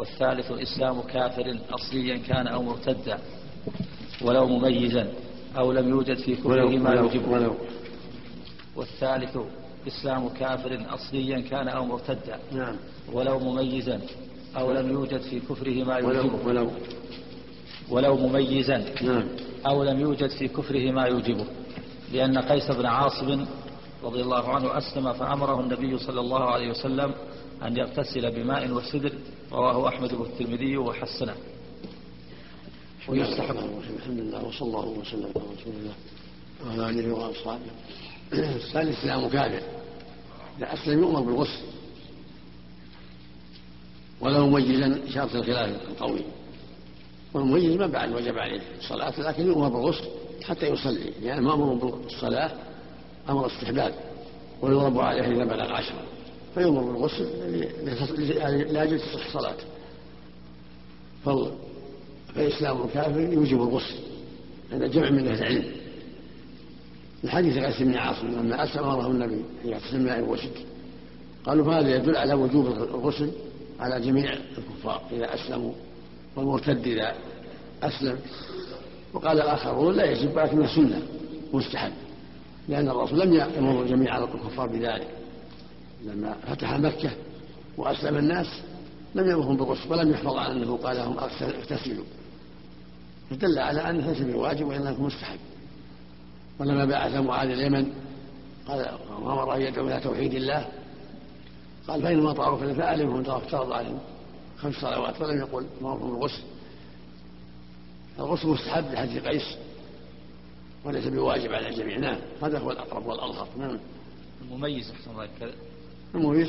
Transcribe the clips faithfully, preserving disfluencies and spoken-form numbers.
والثالث إسلام كافر أصليا كان أو مرتدا ولو مميزا أو لم يوجد في كفره ما يوجبه. والثالث إسلام كافر أصليا كان أو مرتدا ولو مميزا أو لم يوجد في كفره ما يوجبه ولو مميزا أو لم يوجد في كفره ما يوجبه لأن قيس بن عاصم رضي الله عنه أسلم فأمره النبي صلى الله عليه وسلم أن يغتسل بماء وسدر، رواه أحمد والترمذي وحسنه. ويستحب. الحمد لله وصلى الله وسلم على رسول الله وعلى آله وأصحابه. الثالث لا مكافئ، لأسلم يؤمر بالغسل ولا مميزا شرط الخلاف القوي، والمميز ما بعد وجب عليه الصلاة لكن يؤمر بالغسل حتى يصلي، لأن يعني ما أمر بالصلاة أمر استحباب ويضرب عليه إذا بلغ عشرة، فيؤمر بالغسل لأجل تصح صلاته، فإسلام الكافر يوجب الغسل عند جمع من أهل العلم. الحديث قيس بن عاصم لما أسلم أمره النبي أن يغتسل بماء وسدر، قالوا فهذا يدل على وجوب الغسل على جميع الكفار إذا أسلموا والمرتد إذا أسلم. وقال الآخرون لا يجب لكنه سنة مستحب، لأن الرسول لم يأمر جميع الكفار بذلك، لما فتح مكة وأسلم الناس لم يأمرهم بالغسل ولم يحفظ عن أنه قال لهم اغتسلوا، فدل على أنه ليس بواجب وإنه مستحب. ولما بعث معاذ اليمن قال وأمر أن يدعو إلى توحيد الله، قال فإنما طعوا فألمهم افترض عليهم خمس صلوات ولم يقل أمرهم بالغسل. الغسل مستحب لحديث قيس وليس بواجب على الجميع. نعم هذا هو الأقرب والأظهر. نعم المميز أحسن الله كذا المميز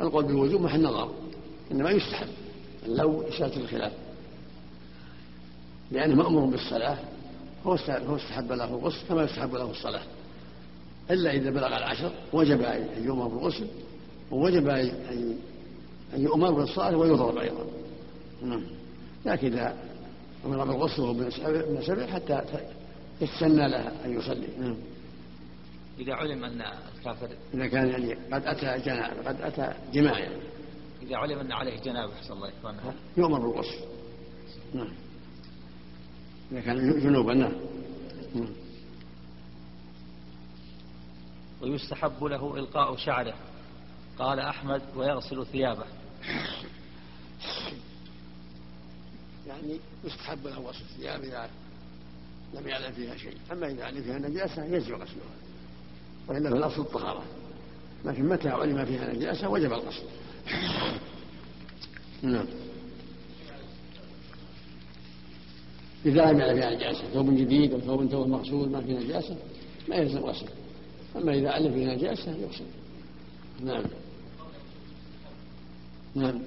القول بالوجوب محل نظر، إنما يستحب لو إشارة الخلاف، لأنه مأمور بالصلاة هو استحب له الغسل كما يستحب له الصلاة، إلا إذا بلغ العشر وجب أن يؤمر بالغسل ووجب أن يؤمر بالصلاة ويضرب أيضا. نعم لكن إذا أمر بالغسل وابن سبع حتى استنى لها أن يصلي. نعم إذا علم أن الكافر إذا كان يعني قد أتى جناب قد أتى جماع يعني. إذا علم أن عليه جنابه أحسن الله إخواننا يؤمر بالغسل. نعم إذا كان جنوبا. نعم ويستحب له إلقاء شعره، قال أحمد ويغسل ثيابه. يعني يستحب له غسل ثيابه إذا لم يعلم فيها شيء، أما إذا علم فيها نجاسة يجب غسلها، وإلا في الأصل الطهارة، لكن متى علم فيها نجاسة وجب الغسل. نعم إذا لم يعلم فيها نجاسة ثوب جديد أو ثوب ثوب مغسول ما فيه نجاسة ما يلزم غسل، أما إذا علم فيها نجاسة يغسل. نعم نعم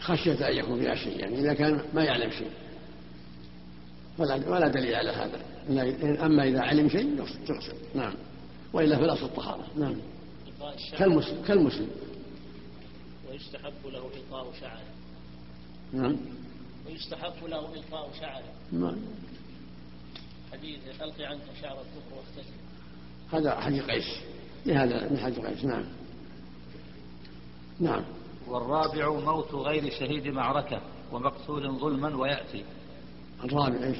خشية أن يكون فيها شيء، يعني إذا كان ما يعلم شيء ولا دليل على هذا، أما إذا علم شيء تغسل. نعم وإلا في الأصل الطهارة. نعم كالمسلم كالمسلم ويستحب له إلقاء شعره. نعم ويستحب له إلقاء شعره. نعم حديث ألقي عنك شعر الكفر واختزل، هذا حديث قيس، لهذا من حديث قيس. نعم نعم والرابع موت غير شهيد معركة ومقتول ظلما ويأتي. الرابع إيش؟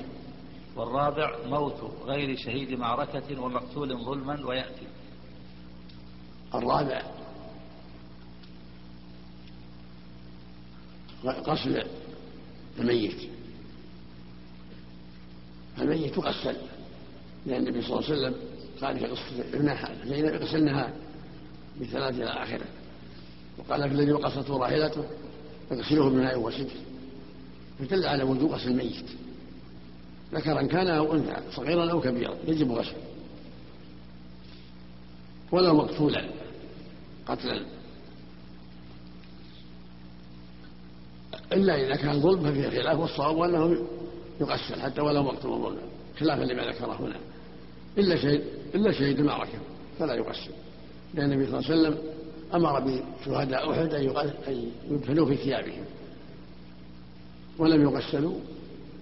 والرابع موت غير شهيد معركة ومقتول ظلما ويأتي. الرابع غسل الميت، الميت غسل، لأن النبي صلى الله عليه وسلم قال في قصة ابنها زينب اغسلنها بثلاث إلى آخره، وقال في الذي وقصته راحلته اغسله بماء وسدر، فدل على وجوب غسل الميت ذكرا كان أو أنثى صغيرا أو كبيرا يجب غسله، ولو مقتولا قتلا إلا إذا كان ظلم ففيه خلاف، والصواب أنه يغسل حتى ولو مقتولا ظلما خلافا لما ذكر هنا، إلا شهيد إلا شهيد المعركة فلا يغسل، لأن النبي صلى الله عليه وسلم أمر بشهداء أحد أن يدفنوا في ثيابهم ولم يغسلوا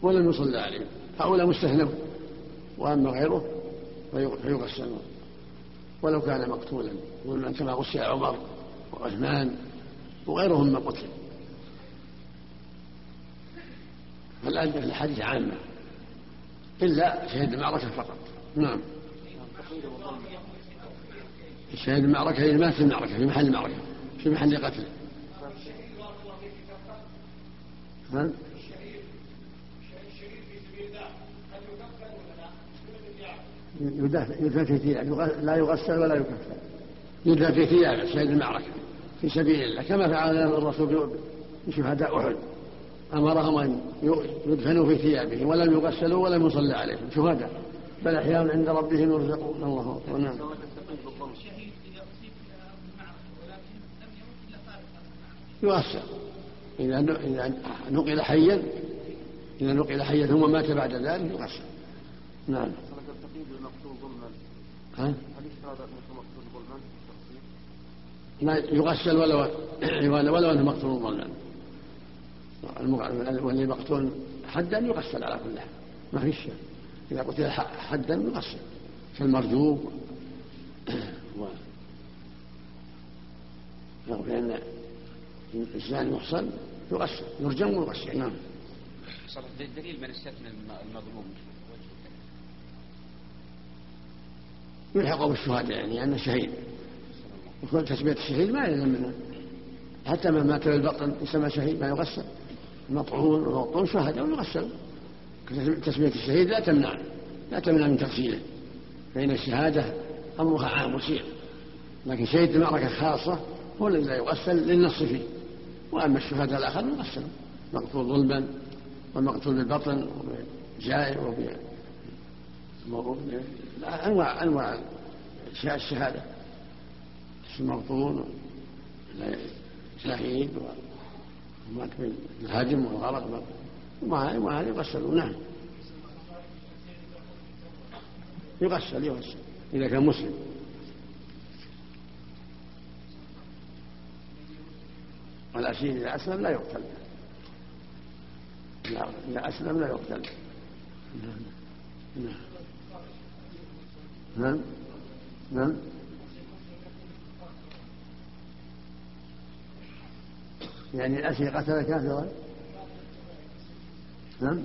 ولم يصلى عليهم، هؤلاء مستهنوا، وأما غيره فيغسلون ولو كان مقتولا، ومن كما غسل عمر وعثمان وغيرهم ما قتلوا. فالآن الحديث عامة إلا شهد المعركة فقط. نعم شهد المعركة اللي مات في المعركة في محل المعركة في محل قتله. ها؟ يدفن في ثيابه لا يغسل ولا يكفن، يدفن في ثيابه شهيد المعركة في سبيل الله، كما فعل الرسول بشهداء أحد، أمرهم أن يدفنوا في ثيابه ولم يغسلوا ولم يصلى عليهم شهداء، بل أحيانا عند ربهم يرزقون. الله أكبر. يغسل إذا نقل حيا، إذا نقل حيا ثم مات بعد ذلك يغسل. نعم. ها؟ لا يغسل ولو ولو أنه مقتول ظلما، واللي مقتول حدا يغسل على كل حال ما في شيء، إذا قتل حدا يغسل كالمرجوب. ولو كان الزاني محصن يغسل يرجم ويغسل. نعم. صار الدليل من استثنى المظلوم يلحقه بالشهادة، يعني أنه شهيد، وكل تسمية الشهيد ما يلزمنا حتى ما مات بالبطن يسمى شهيد ما يغسل، المطعون والمطعون شهداء ويغسل، تسمية الشهيد لا تمنع لا تمنع من تغسيله، فإن الشهادة أمرها عام وسيع، لكن شهيد المعركة خاصة هو الذي لا يغسل للنص فيه، وأما الشهداء الآخر يغسل، مقتول ظلما ومقتول بالبطن وجائع أنواع أنواع الشهادة، المغطون شهيد ومات بالهدم والغرق وما هذا يغسلوا. نعم يغسل يغسل إذا كان مسلم. والأسير إذا أسلم لا يقتل، إذا أسلم لا يقتل. نعم نعم نعم يعني الأسير قتل كافرا. نعم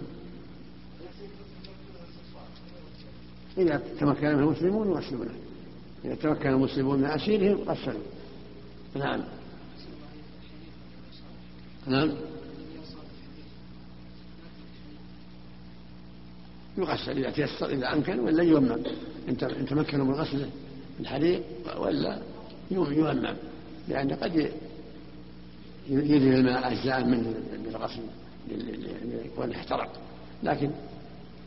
إذا تمكن من المسلمون يغسلونه، إذا تمكن المسلمون من أسيرهم غسلوا. نعم نعم يغسل إذا تيسر إذا أمكن، ولا يؤمم إن تمكنوا من غسله الحريق، ولا يؤمم لأن قد يذهب الماء أجزاء منه بالغسل والاحتراق، لكن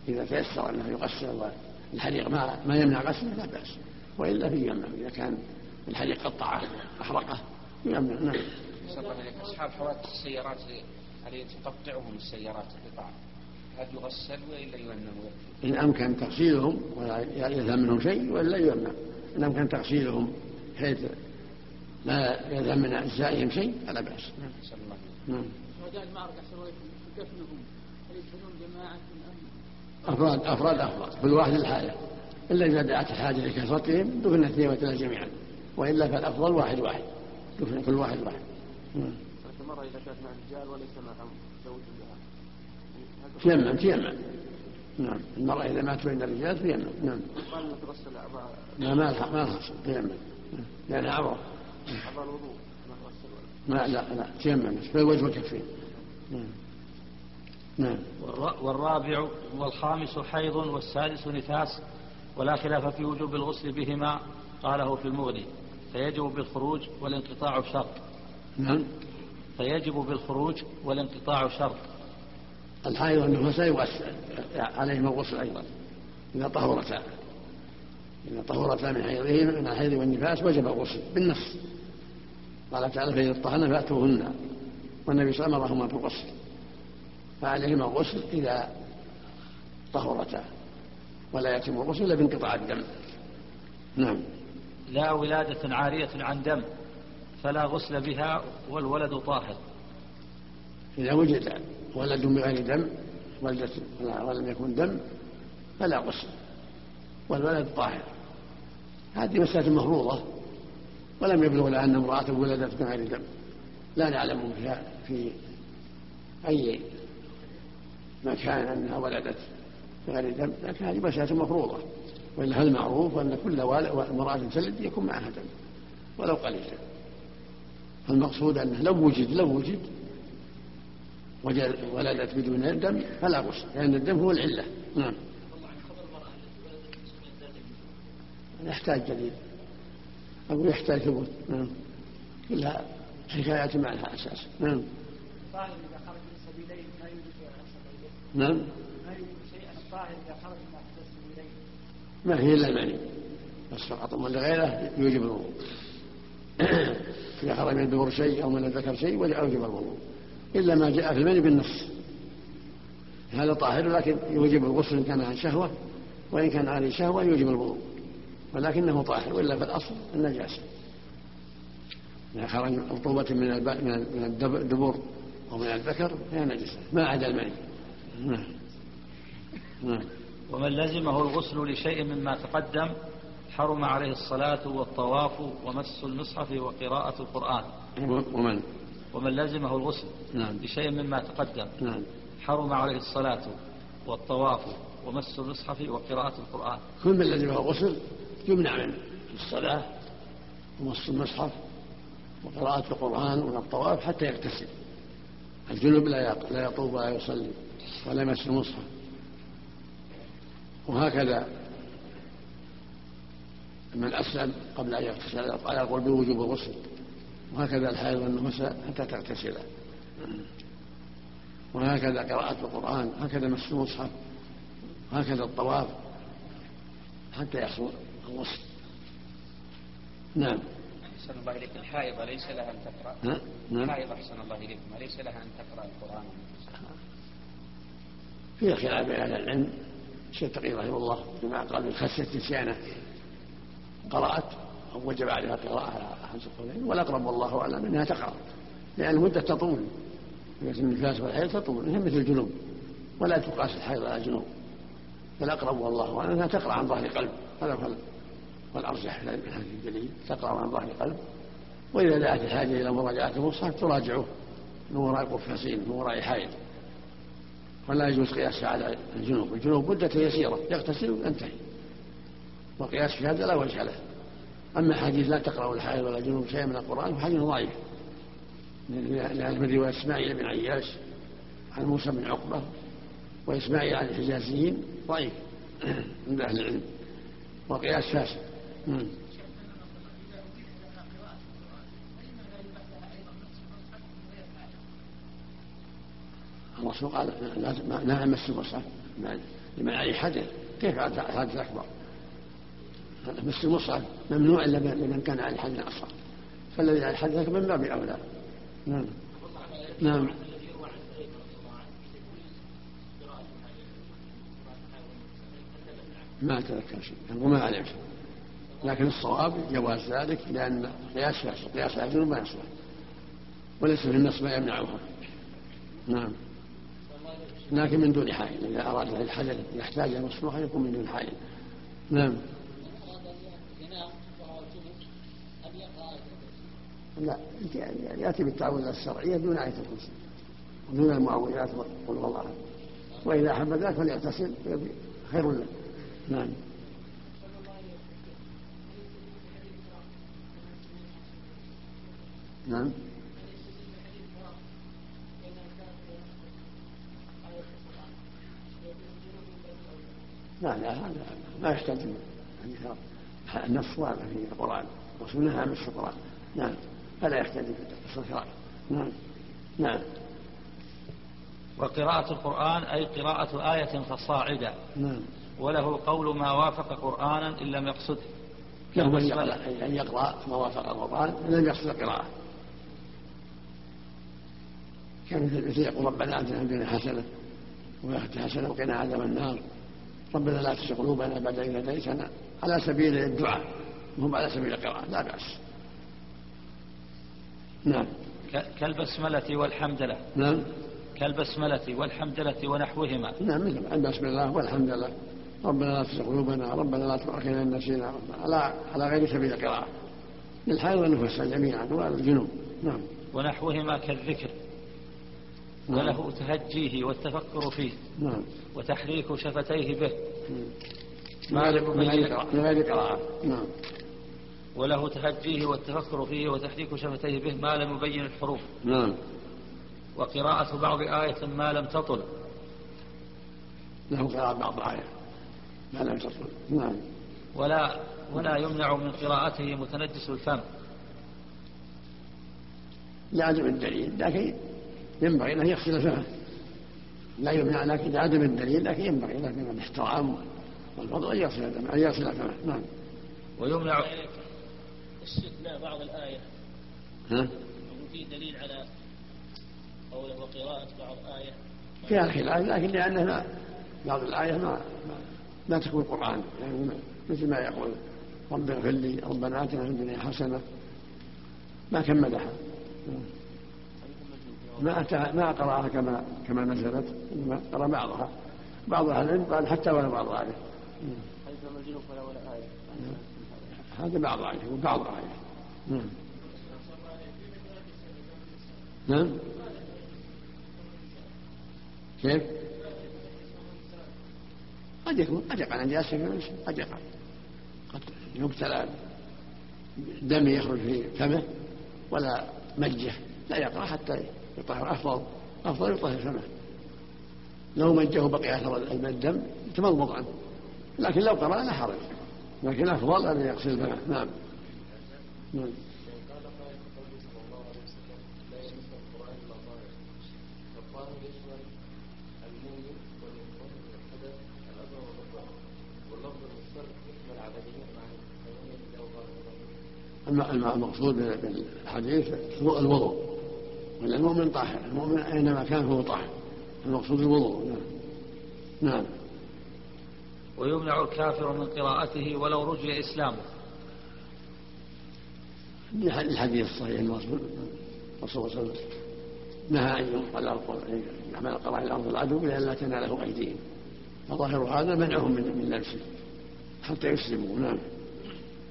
إذا تيسر أنه يغسل والحريق ما, ما يمنع غسله لا بأس، وإلا في يؤمم إذا كان الحريق قطعه أحرقه يؤمم. نعم. أصحاب حوادث السيارات التي تقطعهم السيارات القطع هل يغسل وإلا يؤمن؟ إن أمكن تغسيلهم ولا يذهب منهم شيء ولا يؤمن، إن أمكن تغسيلهم حيث لا يذهب من أجزائهم شيء فلا بأس. نعم. شهداء المعركة دفنهم هل يدفنون جماعة أم أفراد؟ أفراد أفراد كل واحد الحالة، إلا إذا دعت الحاجة لكثرتهم دفن اثنين وثلاثة جميعا، وإلا فالأفضل واحد واحد دفن كل واحد واحد. مرة إذا كانت مع الرجال وليس معهم زوج تيمم تيمم. نعم المرأة إذا مات بين الرجال تيمم. نعم لا ما لها ما لها تيمم لأنها عورة ما لا لا تيمم في وجه وكفين. نعم نعم. والرابع والخامس حيض والسادس نفاس، ولا خلاف في وجوب الغسل بهما قاله في المغني، فيجب بالخروج والانقطاع شرط. نعم فيجب بالخروج والانقطاع شرط. الحائض والنفساء يغسل عليهما الغسل أيضا إذا طهرتا، إذا طهرتا من حيضهما من الحيض والنفاس وجب الغسل بالنص، قال تعالى فإذا اطهرن فأتوهن، والنبي صلى الله عليه وسلم أمرهما بالغسل، فعليهما الغسل إذا طهرتا، ولا يتم الغسل إلا بانقطاع الدم. نعم. لا ولادة عارية عن دم فلا غسل بها والولد طاهر. إذا وجد ولد بغير دم ولدت ولم يكن دم فلا غسل والولد طاهر. هذه مسألة مفروضة ولم يبلغنا أن امرأة ولدت بغير دم، لا نعلم في أي مكان أنها ولدت بغير دم، لكن هذه مسألة مفروضة، وإلا المعروف أن كل امرأة تلد يكون معها دم ولو قليلا. فالمقصود أنه لو وجد لو وجد ولدت بدون الدم فلا غسل، لأن الدم هو العلة. نعم. يحتاج جديد أو يحتاج ثبوت، نعم، كلها حكايات معها أساس. نعم. الطاهر إذا خرج من السبيلين لا يوجد شيئا. نعم. لا يوجد شيئا. الطاهر إذا خرج من أحد السبيلين ما هي إلا المني، بس فقط، من غيره يوجب الوضوء. إذا خرج من الدبر شيء أو من الذكر شيء ويوجب الوضوء، إلا ما جاء في المني بالنص، هذا طاهر لكن يوجب الغسل إن كان عن شهوة، وإن كان عن شهوة يوجب الوضوء، ولكنه طاهر، وإلا في الأصل النجاسة. إذا خرج رطوبة من الدبر أو من الذكر فهي نجسة ما عدا المني. ومن لزمه الغسل لشيء مما تقدم حرم عليه الصلاة والطواف ومس المصحف وقراءة القرآن. ومن ومن لزمه الغسل لشيء مما تقدم حرم عليه الصلاة والطواف ومس المصحف وقراءة القرآن. كل من لزمه الغسل يمنع من الصلاة ومس المصحف وقراءة القرآن والطواف حتى يغتسل. الجنب لا يطوف ولا يصلي ولا يمس المصحف، وهكذا من أسلم قبل أن يغتسل على قول بوجوب الغسل، وهكذا الحائض والنفساء حتى تغتسل، وهكذا قراءة القرآن، هكذا مس المصحف، هكذا الطواف حتى يحصل الغسل. نعم. أحسن الله إليك. الحائض ليس لها أن تقرأ. نعم. الحائض أحسن الله إليك ليس لها أن تقرأ القرآن. في خلاف بين أهل العلم، الشيخ التقي رحمه الله بما قال من خشية نسيانه قرأت أو وجب عليها قراءة على أحد القولين، والأقرب والله أعلم أنها تقرأ، لأن المدة تطول، مثل النفاس والحيض تطول، هي مثل الجنوب، ولا تقاس الحيض على الجنوب، فالأقرب والله أعلم أنها تقرأ عن ظهر قلب، هذا هو والأرجح من هذه الدليل، تقرأ عن ظهر قلب. وإذا دعت الحاجة إلى مراجعة المصحف تراجعه من وراء قفصين من وراء حائل، ولا يجوز قياسها على الجنوب، الجنوب مدة يسيرة يغتسل وينتهي، وقياس في هذا لا وجه له. أما حديث لا تقرأ الحائل ولا الجنوب شيئا من القرآن فحديث ضعيف، لأن رواية إسماعيل بن عياش عن موسى بن عقبة وإسماعيل عن الحجازيين ضعيف عند أهل العلم وقياس فاسد. مم. الرسول قال لا أمس المصحف لمن عليه حدث، كيف حدث أكبر؟ مس المصحف ممنوع إلا لمن كان عليه حدث أصغر، فالذي عليه حدث أكبر من باب أولى. نعم. نعم. ما أتذكر شيء وما عليه شيء، لكن الصواب جواز ذلك، لأن قياس قياس الجنوب ما يصلح، وليس في النص ما يمنعها. نعم. لكن من دون حائل، إذا أراد الحدث يحتاج إلى مصلحة يكون من دون حائل. نعم. لا يأتي بالتعويذات الشرعية دون آية الكرسي ودون المعوذات قل هو الله، وإذا أحب ذلك فليغتسل خير له. نعم. نعم. لا لا لا ما يحتاج منه النص واضح في القرآن وسنها مش القرآن. نعم. فلا يحتاج الصحراء. نعم. نعم. وقراءة القرآن أي قراءة آية فصاعدة. نعم. وله قول ما وافق قرآنا إن لم يقصده. له أن يقرأ ما وافق القرآن إن لم يقصد القراءة، كمثل يقول ربنا آتنا في الدنيا حسنة وفي حسنة وقنا عذاب النار، ربنا لا تزغ قلوبنا بعد إذ هديتنا، على سبيل الدعاء وهم على سبيل القراءة لا بأس. نعم. كالبسملة والحمدلة. نعم. كالبسملة والحمدلة ونحوهما. نعم. مثل بسم الله والحمد لله، ربنا لا تزغ قلوبنا، ربنا لا تؤاخذنا إن نسينا، على على غير سبيل القراءة. للحال والنفس جميعا والجنوب. نعم. ونحوهما كالذكر. نعم. وله تهجيه والتفكر فيه. نعم. وتحريك شفتيه به. نعم. نعم. وله تهجيه والتفكر فيه وتحريك شفتيه به ما لم يبين الحروف. نعم. وقراءة بعض آية ما لم تطل. له قراءة بعض آية ما لم تطل. نعم. ولا ولا يمنع من قراءته متنجس الفم. لعدم الدليل، لكن ينبغي له يغسل فمه. لا يمنع لكن لعدم الدليل، لكن ينبغي له من الاحترام والفضل أن يغسل فمه. نعم. ويمنع استثناء بعض الآية. ها؟ في دليل على قوله وقراءة بعض آية فيها خلاف، لكن لأنها بعض الآية ما لا تكون قرآن، يعني مثل ما يقول رب اغفر لي ربنا آتنا في الدنيا حسنة ما كملها، ما ما قرأها كما كما نزلت، ما قرأ بعضها بعضها العلم حتى ولا بعض آية. هذا بعض آية وبعض آية. نعم. نعم. كيف؟ قد يكون قد يقع عندي أسفل، قد يقع قد يبتلى دم يخرج في فمه ولا مجه، لا يقرأ حتى يطهر. أفضل أفضل يطهر فمه. لو مجه بقي أثر الدم تمضمض عنه، لكن لو قرأ لا حرج، لكن أفضل أن يغسل فمه. نعم. نعم. المقصود بالحديث الوضوء، والمؤمن طاهر، المؤمن أينما كان فهو طاهر، المقصود الوضوء. نعم. نعم. ويمنع الكافر من قراءته ولو رجع إسلامه. الحديث الصحيح الموصول الرسول صلى الله عليه وسلم نهى أن يحمل القراء إلى أرض العدو لأن لا تناله أيديهم، فظاهر هذا منعهم من لمسه حتى يسلموا. نعم.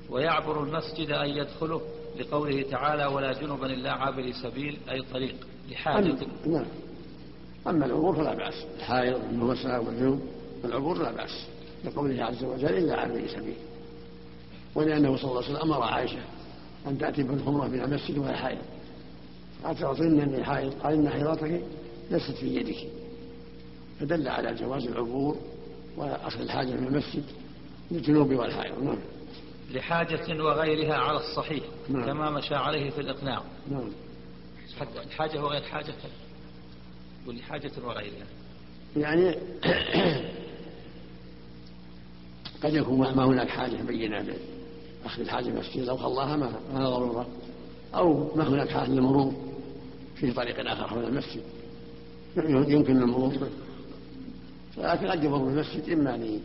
ويعبر المسجد أن يدخله لقوله تعالى ولا جنبا إلا عابر سبيل، أي طريق لحاجة. نعم. أما العبور فلا بأس، الحائض والنفساء والجنب العبور لا بأس، لقوله عز وجل إلا عابر سبيل، ولأنه صلى الله عليه وسلم أمر عائشة أن تأتي بالخمرة من المسجد وهي حائض، أتعطينا أني حائض؟ قال إن حيضتك ليست في يدك، فدل على جواز العبور وأخذ الحاجة من المسجد للجنوب والحائض. نعم. لحاجة وغيرها على الصحيح. نعم. كما مشى عليه في الإقناع. نعم. حاجة وغير حاجة ولحاجة وغيرها، يعني قد يكون ما هناك حاجة بينها أخذ الحاجة مسجد لو خلاها ما هذا ضرورة، أو ما هناك حاجة للمرور في طريق آخر حول المسجد يمكن المرور، لكن قد يمر المسجد إما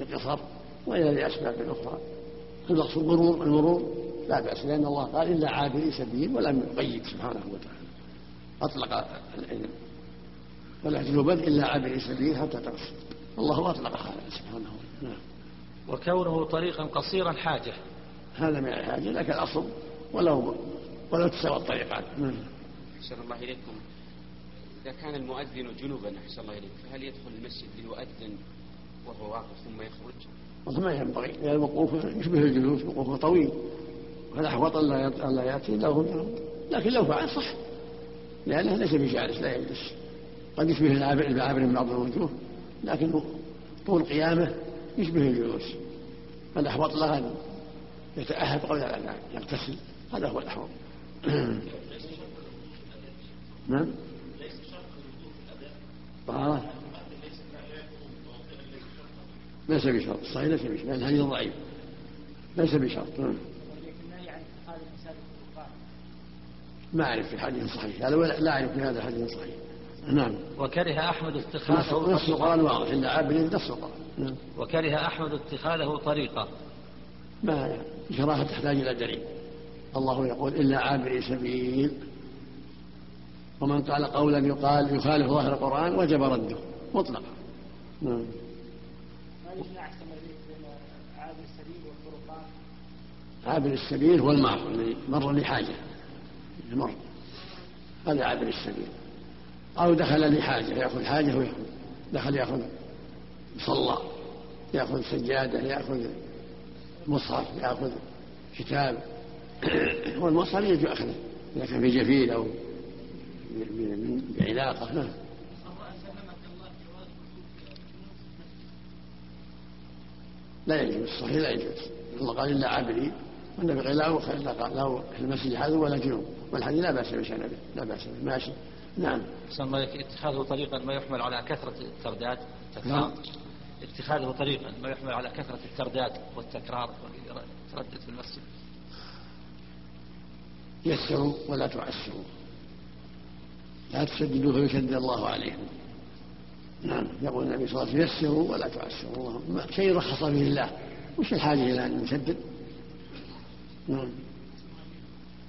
لقصر وإلا لأسباب أخرى. المقصود المرور، المرور لا بأس، لأن الله قال إلا عابري سبيل ولم يقيد سبحانه وتعالى، أطلق ولا جنوبا إلا عابري سبيل حتى تغسل، الله أطلق هذا سبحانه وتعالى. وكونه طريقا قصيرا حاجة، هذا من الحاجة، لكن الأصل ولو ولو تساوى الطريقات. أحسن الله إليكم، إذا كان المؤذن جنوبا أحسن الله إليكم فهل يدخل المسجد ليؤذن وهو واقف ثم يخرج؟ وما ينبغي، لأن الوقوف يشبه الجلوس، وقوف طويل، فالأحوط ألا يأتي له، لكن لو فعل صح، لأنه ليس بجالس لا يجلس، قد يشبه العابر من بعض الوجوه، لكن طول قيامه يشبه الجلوس، فالأحوط له أن يتأهب قبل أن يغتسل، هذا هو الأحوط. نعم. ليس شرط ليس بشرط، صحيح ليس بشرط، لأن هذه ضعيف ليس بشرط. نعم. ما أعرف في حديث صحيح، لا أعرف في هذا حديث صحيح. نعم. وكره أحمد اتخاذه نفس القرآن واضح إلا عابر نفس القرآن. وكره أحمد اتخاذه طريقة، ما شراها تحتاج إلى دليل، الله يقول إلا عابر سبيل، ومن قال قولا يقال يخالف ظاهر القرآن وجب رده مطلقا. نعم. عابر السبيل هو المعصوم الذي مر لحاجه المر، هذا عابر السبيل. او دخل لحاجه ياخذ حاجه ويأخذ، دخل ياخذ مصلى، ياخذ سجاده، ياخذ مصحف، ياخذ كتاب. والمصحف يجب اخذه اذا كان في جفيل او بعلاقه. نعم. لا يجوز، صحيح لا يجوز. الله قال إلا عبري، والنبي قال لا وخير لا في المسجد هذا ولا جنوب، والحديث لا بأس بشأنه، لا بأس به. ماشي. نعم. أحسن الله إليك. اتخاذه طريقا ما يحمل على كثرة الترداد والتكرار. اتخاذه طريقا ما يحمل على كثرة الترداد والتكرار والتردد في المسجد. يسروا ولا تعسروا، لا تشددوا فيشدد الله عليهم. نعم. يقول النبي صلى الله عليه وسلم يسروا ولا تعسروا، شيء رخص به الله، وش الحاجة إلى أن نشدد؟ نعم.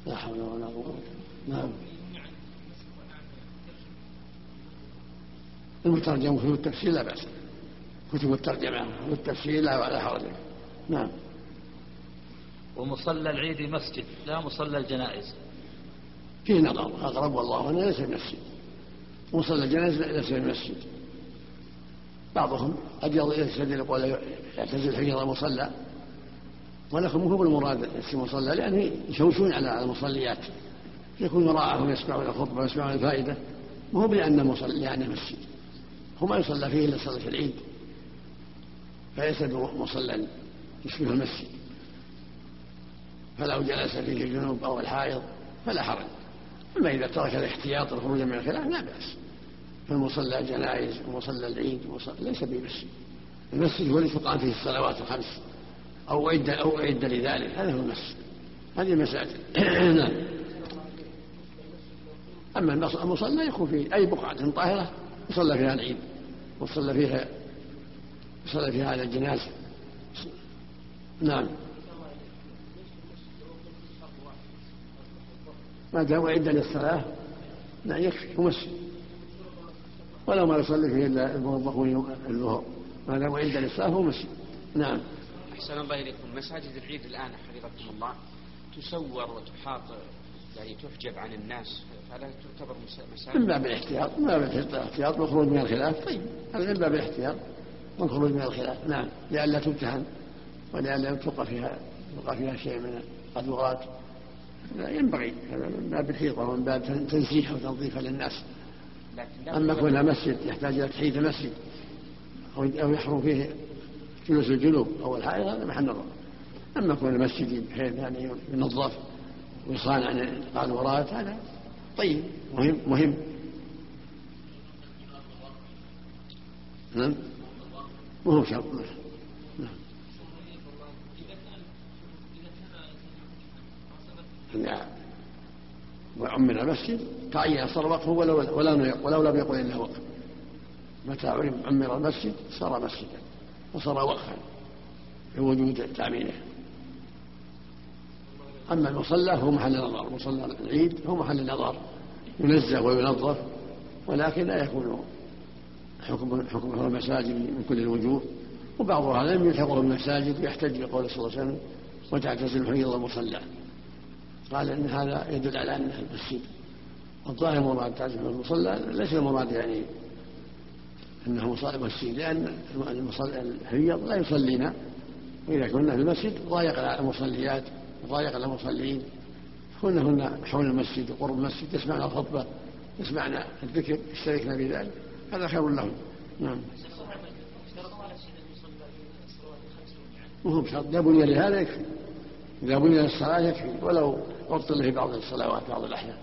لا حول ولا قوة. نعم. المترجم كتب التفسير لا بأس، كتب الترجمة والتفسير لا حرج. نعم. ومصلى العيد مسجد لا مصلى الجنائز، فيه نظر أقرب والله أنا ليس مسجد. مصلى الجنائز ليس المسجد، بعضهم قد يستدل ولا يعتزل حجر المصلى، ولكن هو المراد المصلى لأنه يشوشون على المصليات، يكون وراءهم يسمعون الخطبة ويسمعون الفائدة، وهو بأن مصلى يعني مسجد، هو ما يصلى فيه إلا صلاة العيد، فليس مصلى يشبه المسجد. فلو جلس فيه الجنوب أو الحائض فلا حرج، أما إذا ترك الاحتياط الخروج من الخلاف لا بأس. فالمصلى جنائز ومصلى العيد ليس بمسجد، المسجد هو الذي تقام فيه الصلوات الخمس أو أعد أو أعد لذلك، هذا هو المسجد، هذه المساجد. نعم. أما المصلى يكون في أي بقعة طاهرة يصلى فيها العيد، وصلى فيها يصلى فيها على الجنازة. نعم. ما دام عدا للصلاة لا يكفي مسجد، ولو ما يصلي فيه إلا الموظفون الظهر، ما دام عدا للصلاة هو مسجد. نعم. أحسن الله إليكم. مساجد العيد الآن حفظكم الله تسور وتحاط يعني تحجب عن الناس، فلا تعتبر مساجد. من باب الاحتياط، من باب الاحتياط والخروج من الخلاف. طيب هذا من باب الاحتياط والخروج من الخلاف. نعم. لئلا تمتهن ولئلا يلتقى فيها يلقى فيها شيء من القدرات، لا ينبغي، هذا من باب الحيطة ومن باب تنزيح وتنظيفها للناس. أما كونها مسجد يحتاج إلى تحييد مسجد أو يحرم فيه جلوس الجنوب أو الحائض هذا محل نظر. أما كون مسجد بحيث يعني ينظف ويصان عن القارورات هذا طيب مهم مهم. نعم. وهو شرط. نعم. وعمر المسجد تعين صار وقفه ولو لم يقل إلا وقف، متى عمر المسجد صار مسجدا وصار وقفا لوجود تعمينه. أما المصلى هو محل نظر، مصلى العيد هو محل نظر ينزه وينظف، ولكن لا يكون حكم حكمه المساجد من كل الوجوه، وبعضها لم يلحقه المساجد ويحتج بقول صلى الله عليه وسلم وتعتزل حيض المصلى، قال ان هذا يدل على انها المسجد. والظاهر مراد تعزيم المصلى ليس المراد يعني انه مصائب المسجد، لان الحيض لا يصلينا، واذا كنا في المسجد ضايق على المصليات ضايق على المصلين، كنا هنا حول المسجد قرب المسجد يسمعنا الخطبه يسمعنا الذكر اشتركنا بذلك هذا خير لهم. نعم. وهم شرط يا بني لهذا يكفي، إذا بني الصلاة يكفي ولو أبطل في بعض الصلوات بعض الأحيان.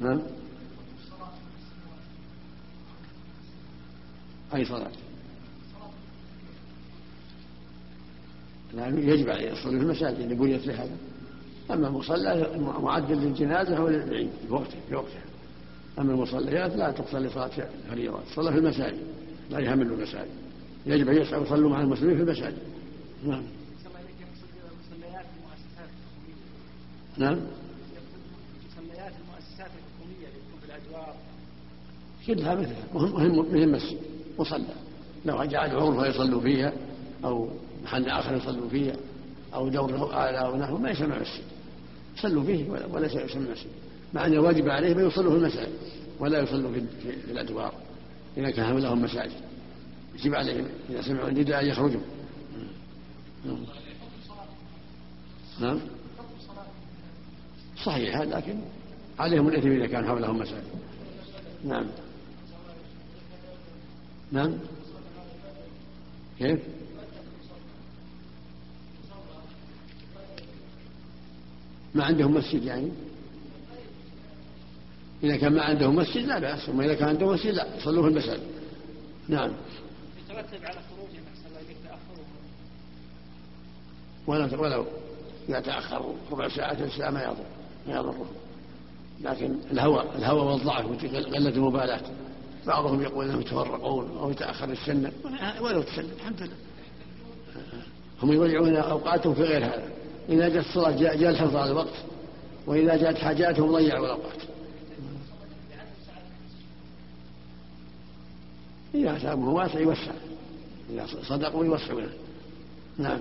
نعم. أي صلاة؟ نعم يجب عليه الصلاة في المساجد اللي بنيت لهذا. أما المصلى معدل للجنازة هو للعيد في وقته في وقته. أما المصليات لا تقصى لصلاة فريضات، صلاة في المساجد لا يهمل المساجد، يجب أن يسعوا يصلوا مع المسلمين في المساجد. نعم. نعم. مصليات المؤسسات الحكومية اللي تكون في الأدوار كلها مثلها مهم مهم مهم مسجد مصلى، لو جعلوا عرفها يصلوا فيها أو محل آخر يصلوا فيه أو دوره أعلى أو نحو ما يسمع الشيء، يصلوا فيه ولا يسمع الشيء، مع أن الواجب عليه ما يصلوا في المساجد ولا يصلوا في الأدوار إذا كان لهم مساجد، يجب عليهم إذا سمعوا النداء أن يخرجوا. نعم صحيح، لكن عليهم الإثم إذا كان حولهم مساجد. نعم نعم كيف ما عندهم مسجد يعني؟ إذا كان ما عندهم مسجد لا بأس، وما إذا كان عندهم مسجد لا يصلوا في المسجد. نعم يترتب على خروجهم أحسن الله إليك تأخرهم، ولو يتأخروا ربع ساعة ثلاث ساعات ما يضر ما يضرهم، لكن الهوى الهوى والضعف وقلة المبالاة، بعضهم يقول أنهم يتفرقون أو يتأخر السنة ولو تسلم الحمد لله، هم يضيعون أوقاتهم في غير هذا. إذا جاءت الصلاة جاء الحفظ على الوقت، وإذا جاءت حاجاتهم ضيعوا الأوقات. إذا سابه واسع يوسع، إذا صدقوا يوسعونه. نعم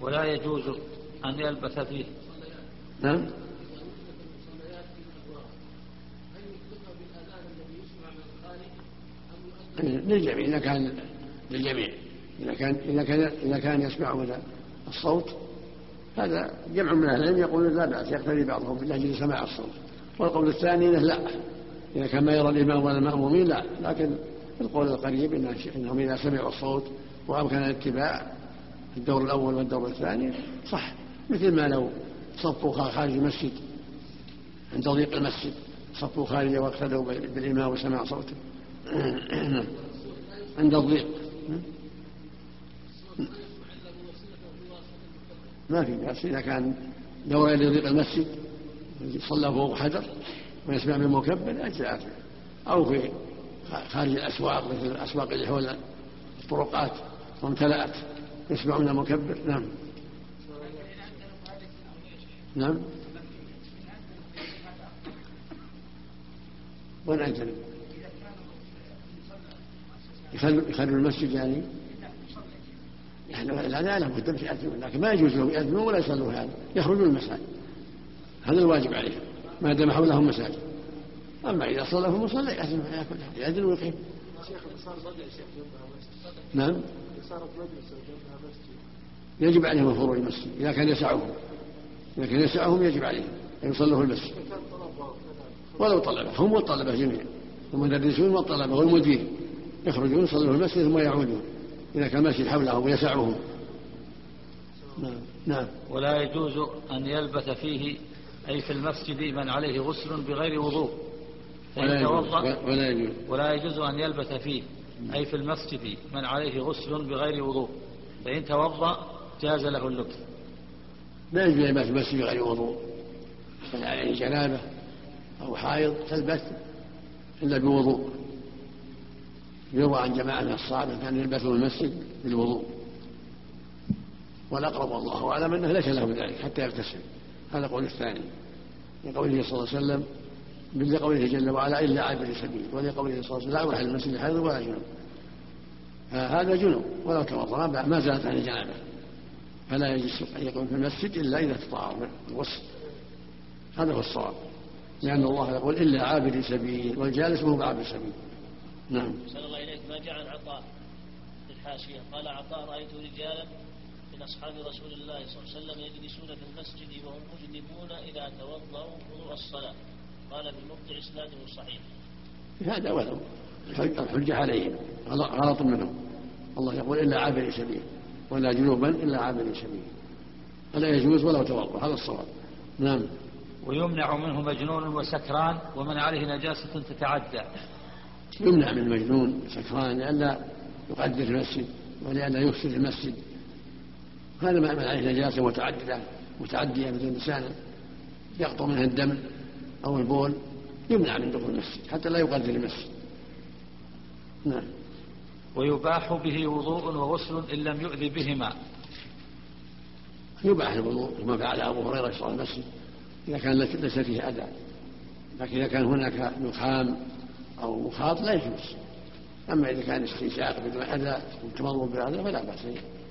ولا يجوز أن يلبث فيه. نعم للجميع إذا كان للجميع إذا كان إذا كان إذا كان يسمعون الصوت، هذا جمع من أهل العلم يقول لا بأس يقتدي بعضهم بالأجل سماع الصوت، والقول الثاني إنه لا، إذا كان ما يرى الإمام ولا المأمومين لا، لكن القول القريب إنهم إذا سمعوا الصوت وأمكن الاتباع الدور الأول والدور الثاني صح، مثل ما لو صفوا خارج المسجد عند ضيق المسجد صفوا خارج واقتدوا بالإمام وسمع صوته عند الضيق ما في بأس، إذا كان دورة لضيق المسجد صلى فوق حجر ويسمع من مكبر أجزاء، أو في خارج الأسواق مثل الأسواق اللي حول الطرقات وامتلأت يسمع من مكبر. نعم نعم ولا أجنب يخلوا المسجد يعني لا لا لا مهتم في أذنهم، لكن ما يجوز لهم يأذنون ولا يصلوا، هذا يخرجون المساجد، هذا الواجب عليهم ما دام حولهم مساجد. أما إذا صلى في المصلى يأذن ويقيم. نعم يجب عليهم الخروج المسجد إذا كان يسعهم، إذا كان يسعهم يجب عليهم أن يصلوا في المسجد ولو طلبة، هم والطلبة جميعا، المدرسون والطلبة والمدير يخرجون يصلوا في المسجد ثم يعودون إذا كان المسجد حولهم ويسعهم. نعم. نعم ولا يجوز أن يلبث فيه أي في المسجد من عليه غسل بغير وضوء فإن توضأ ولا يجوز. ولا يجوز أن يلبث فيه أي في المسجد من عليه غسل بغير وضوء فإن توضأ جاز له اللبث. لا يجوز أن يلبث المسجد بغير وضوء، من عليه جنابة أو حائض تلبث إلا بوضوء. يروى عن جماعة الصحابة كانوا يلبثون المسجد بالوضوء، والأقرب والله أعلم أنه ليس له ذلك حتى يغتسل، هذا قول الثاني لقوله صلى الله عليه وسلم بقوله جل وعلا إلا عابر سبيل، ولقوله صلى الله عليه وسلم لا يروح المسجد حيض ولا جنوب، هذا جنوب ولو توضأ ما زالت عن الجنابة، فلا يجوز أن يكون في المسجد إلا إذا استطاع الغسل، هذا هو الصواب، لأن الله يقول إلا عابر سبيل والجالس مو بعابر سبيل. نعم صلى الله إليك ما جاء عن عطاء في الحاشية قال عطاء رأيت رجالا من أصحاب رسول الله صلى الله عليه وسلم يجلسون في المسجد وهم مجنبون إذا توضأوا وضوء الصلاة، قال بمقطع إسناده صحيح. هذا ولو الحجة عليهم غلط منهم، الله يقول إلا عابر سبيل ولا جنوبا إلا عابر سبيل، فلا يجوز ولا توضأ، هذا الصواب. نعم ويمنع منه مجنون وسكران ومن عليه نجاسة تتعدى. يمنع من المجنون سكران لئلا يقدر المسجد ولئلا يفسد المسجد، هذا ما يعمل عليه نجاسه متعدده متعديه مثل لسانه يقطر منها الدم او البول، يمنع من دخول المسجد حتى لا يقدر المسجد. نعم ويباح به وضوء وغسل ان لم يؤذ بهما. يباح الوضوء كما فعل ابو هريره في المسجد اذا كان ليس فيه اذى، لكن اذا كان هناك نخام أو مخاط لا يجوز، أما إذا كان استنشاق بدون أذى وتمضمض بهذا فلا بأس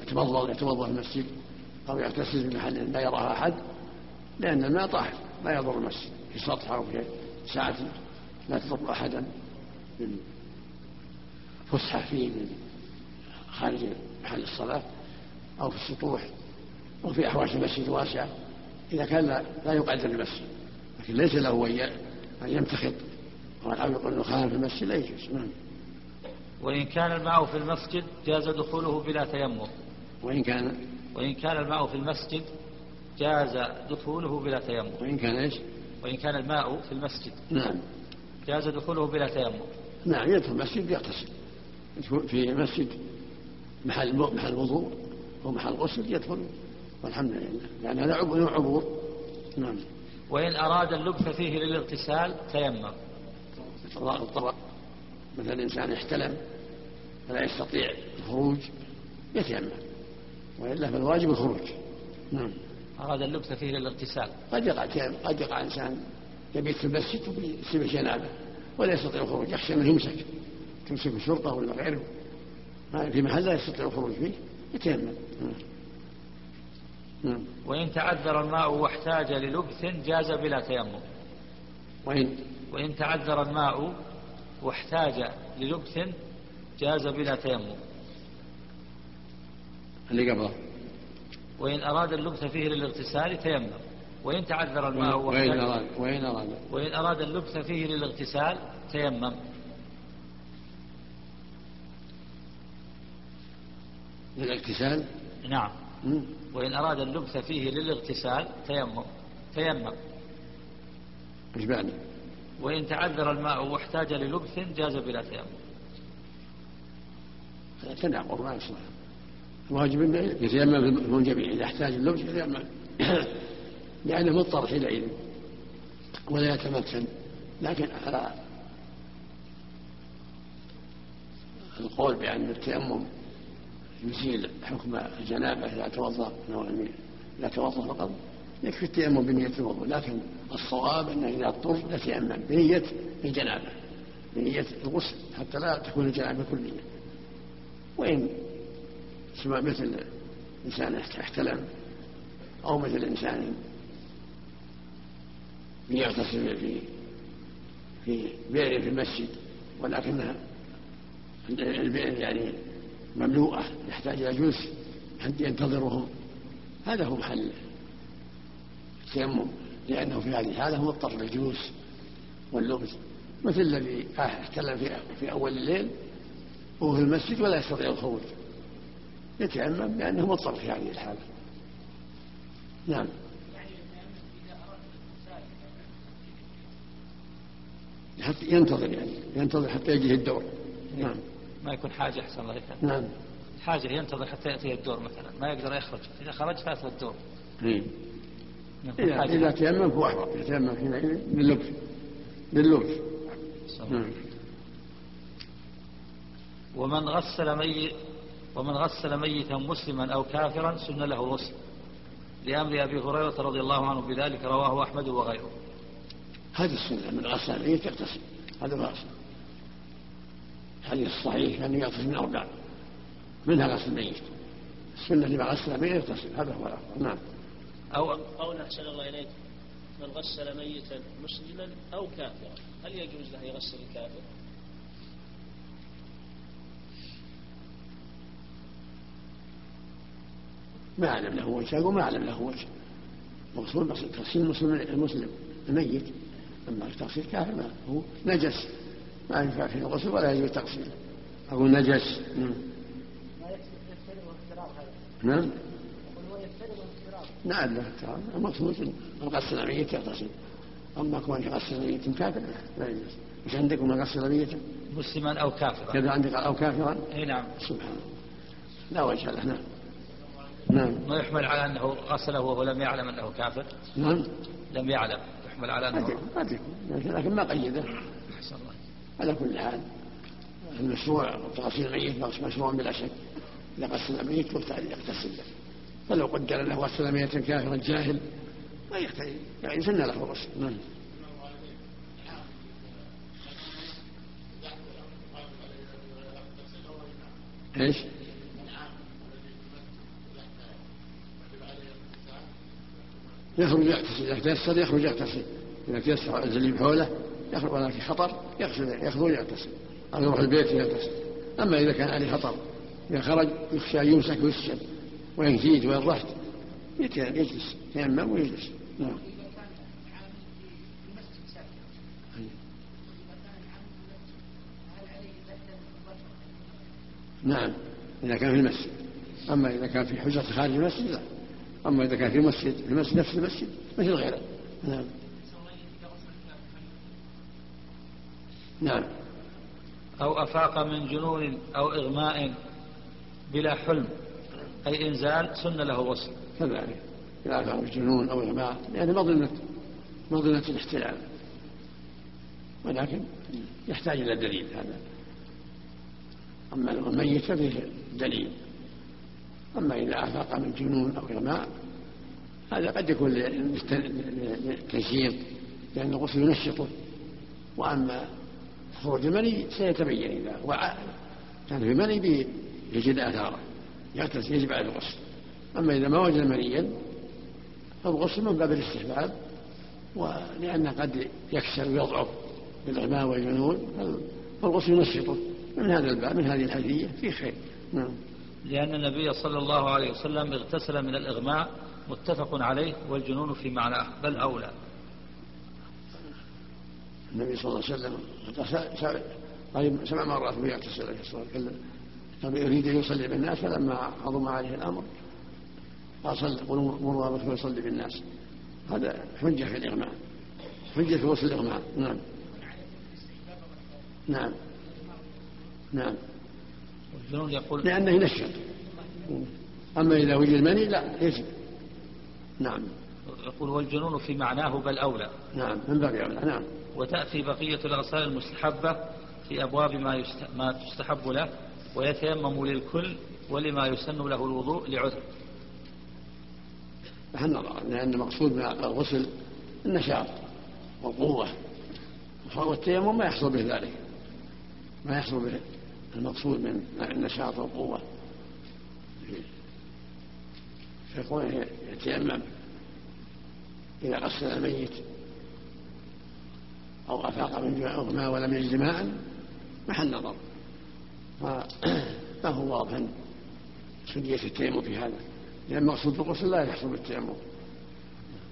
يتمضمض يتمضمض في المسجد أو يغتسل من محل لا يراها أحد، لأن الماء طاهر لا يضر المسجد في سطحه أو في سعته، لا تضر أحدا من فسحة فيه من خارج محل الصلاة أو في السطوح أو في أحواش المسجد واسعة إذا كان لا يقعد المسجد، لكن ليس له أن يمتخط أو يقول أنه خارج المسجد لا يجوز. وإن كان الماء في المسجد جاز دخوله بلا تيمم. وإن كان وإن كان الماء في المسجد جاز دخوله بلا تيمم. وإن كان إيش؟ وإن كان الماء في المسجد. نعم. جاز دخوله بلا تيمم. نعم، يدخل المسجد يغتسل. في مسجد محل محل وضوء ومحل غسل يدخل والحمد لله، يعني هذا عبور. نعم. وإن أراد اللبث فيه للاغتسال تيمم. الطبق مثلا الإنسان يحتلم فلا يستطيع الخروج يتيمم، وإلا فالواجب الخروج. نعم. أراد اللبث فيه للاغتسال. قد يقع قد يقع إنسان يبيت في المسجد ويصيب جنابه ولا يستطيع الخروج، يخشى من يمسك تمسك الشرطة ولا غيره في محل لا يستطيع الخروج فيه يتيمم. نعم. وإن تعذر الماء واحتاج للبث جاز بلا تيمم. وإن وإن تعذر الماء واحتاج للبث جاز بلا تيمم. اللي قبله. وإن أراد اللبث فيه للاغتسال تيمم. وإن تعذر الماء وإن أراد وإن أراد وإن أراد اللبث فيه للاغتسال تيمم. للاغتسال. نعم. مم. وإن أراد اللبث فيه للاغتسال تيمم تيمم. إيش بعد؟ وإن تعذر الماء واحتاج للبث جاز بلا تيمم. تنعقر ما يصلح. الواجب انه يتيمم بالجميع اذا احتاج اللبس يتيمم، لانه مضطر حينئذ ولا يتمكن، لكن على القول بان التيمم يزيل حكم الجنابه لا توضا لا توضا فقط يكفي التيمم بنيه الوضوء، لكن الصواب انه اذا اضطر يتيمم بنيه الجنابه بنيه الغسل حتى لا تكون الجنابه كليه. وان سواء مثل إنسان احتلم أو مثل إنسان يغتسل في في بئر في المسجد ولكنها البئر يعني مملوءة يحتاج إلى جلوس حد ينتظرهم، هذا هو محل التيمم، لأنه في هذه الحالة هو مضطر للجلوس واللبس، مثل الذي احتلم في أول الليل وهو في المسجد ولا يستطيع الخروج يتيمم لأنه مضطر في هذه الحالة. نعم. حتى ينتظر يعني ينتظر حتى يجيه الدور. نعم. ما يكون حاجة أحسن الله يكرم. نعم. حاجة ينتظر حتى يأتيه الدور مثلا ما يقدر يخرج، إذا خرج فات الدور. نعم. إذا, إذا تيمم هو أحرى يتيمم حينئذ باللبس باللبس. نعم. ومن غسل ميت ومن غسل ميتا مسلما أو كافرا سن له الغسل لأمر أبي هريرة رضي الله عنه بذلك رواه أحمد وغيره. هذه السنة من غسل ميت يغتسل، هذا هو الأصل، هذه الصحيح أن يغتسل من أربع منها غسل ميت، السنة لمن غسل ميت يغتسل، هذا هو الأصل. نعم. أو قول أحسن الله إليك من غسل ميتا مسلما أو كافرا هل يجوز له يغسل الكافر؟ ما أعلم له وجه وما أعلم له وجه، مقصود تغسيل المسلم الميت، أما تغسيل كافر ما هو نجس ما ينفع فيه الغسل ولا يجوز تغسيله، أقول نجس. نعم. نعم لا ترى المقصود غسل ميت يغتسل، أما كون غسل ميت كافر لا يجوز. مش عندكم غسل ميت مسلما أو كافرا؟ كذا عندك أو كافرا؟ إيه نعم. سبحان الله لا وجه له. نعم. نعم. ما يحمل على أنه غسله وهو لم يعلم أنه كافر؟ نعم. لم يعلم يحمل على أنه أدل. أدل. لكن ما قيده أحسن الله. على كل حال المشروع غسل الميت مشروع بلا شك، إذا غسل الميت وابتعد يغتسل، فلو قدر أنه غسل ميتا كافرا جاهل ما يغتسل يعني سن له الغسل. نعم. ايش؟ يخرج يغتسل، إذا تيسر يخرج يغتسل، إذا تيسر الجليب حوله يخرج، ولكن خطر يخرج يغتسل أو يروح البيت يغتسل. أما إذا كان عليه خطر إذا خرج يخشى يمسك ويسجد وينجيد وين رحت يجلس يأمم ويجلس. نعم. نعم إذا كان في المسجد. أما إذا كان في حجرة خارج المسجد لا. أما إذا كان في المسجد المسجد نفس المسجد مثل غيره. نعم. نعم. أو أفاق من جنون أو إغماء بلا حلم أي إنزال سن له غسل. كذلك إذا أفاق من جنون أو إغماء يعني مظلمة مظلمة الاحتلال، ولكن يحتاج إلى دليل هذا. أما الميت فيه دليل. أما إذا أفاق من جنون أو إغماء هذا قد يكون للتنشيط لأن الغسل ينشطه، وأما خروج المني سيتبين إذا كان في مني يجد آثاره يجب على الغسل. أما إذا ما وجد منيا فالغسل من باب الاستحباب، ولأنه قد يكسر ويضعف بالإغماء والجنون فالغسل ينشطه. من هذا الباب من هذه الحديث في خير. نعم. لأن النبي صلى الله عليه وسلم اغتسل من الإغماء متفق عليه، والجنون في معناه بل أولى. النبي صلى الله عليه وسلم طيب سبع مرات يغتسل عليه الصلاة والسلام، كان يريد أن يصلي بالناس فلما عظم عليه الأمر قال مروا بك ويصلي بالناس. هذا حجة في الإغماء، حجة في وصل الإغماء. نعم. نعم. نعم. يقول لأنه ينشط. أما إذا وجد المني لا يجب. نعم. يقول والجنون في معناه بل أولى. نعم من باب أولى. نعم. وتأتي بقية الغسائل المستحبة في أبواب ما يست... ما تستحب له، ويتيمم للكل ولما يسن له الوضوء لعذر. نحن لأن مقصود الغسل النشاط والقوة، والتيمم ما يحصل به ذلك، ما يحصل به المقصود من النشاط والقوة. فيقول يتيمم إذا غسل الميت أو أفاق من جماعهما ولم يجد ماء محل نظر، ما هو واضحا سنية التيمم في هذا، لأن مقصود الغسل لا يحصل بالتيمم.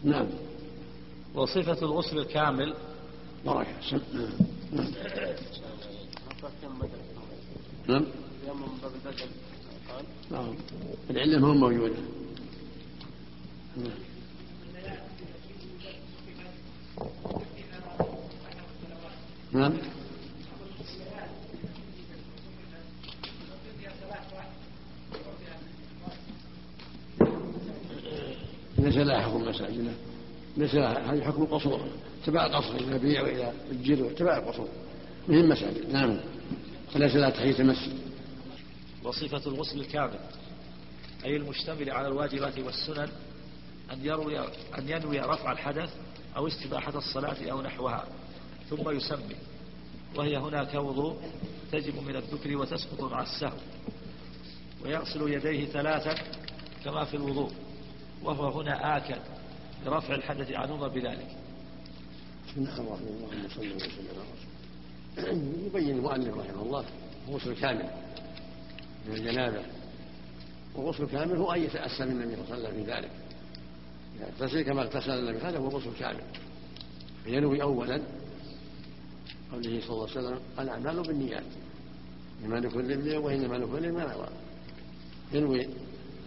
نعم. وصفة الغسل الكامل بركة. نعم. نعم. نعم. العلم هم موجودة. نعم. نعم. ليس لها حكم مساجنا، ليس لها حكم قصور، تبع القصر إلى بيع وإلى الجر تبع القصور مهم مساجد. نعم. فليس لها تحية المسجد. وصفة الغسل الكامل أي المشتمل على الواجبات والسنن أن يروي أن ينوي رفع الحدث أو استباحة الصلاة أو نحوها ثم يسمي، وهي هناك وضوء تجب من الذكر وتسقط مع السهو، ويغسل يديه ثلاثا كما في الوضوء، وهو هنا آكل لرفع الحدث عنهما بذلك. يبين المؤلف رحمه الله غسل كامل من الجنابة، وغسل كامل هو أن يتأسى من النبي صلى الله عليه وسلم في ذلك، يغتسل كما اغتسل النبي هذا هو غسل كامل. ينوي أولا قوله صلى الله عليه وسلم الأعمال بالنيات إنما لكل امرئ وإنما لكل ما نوى، ينوي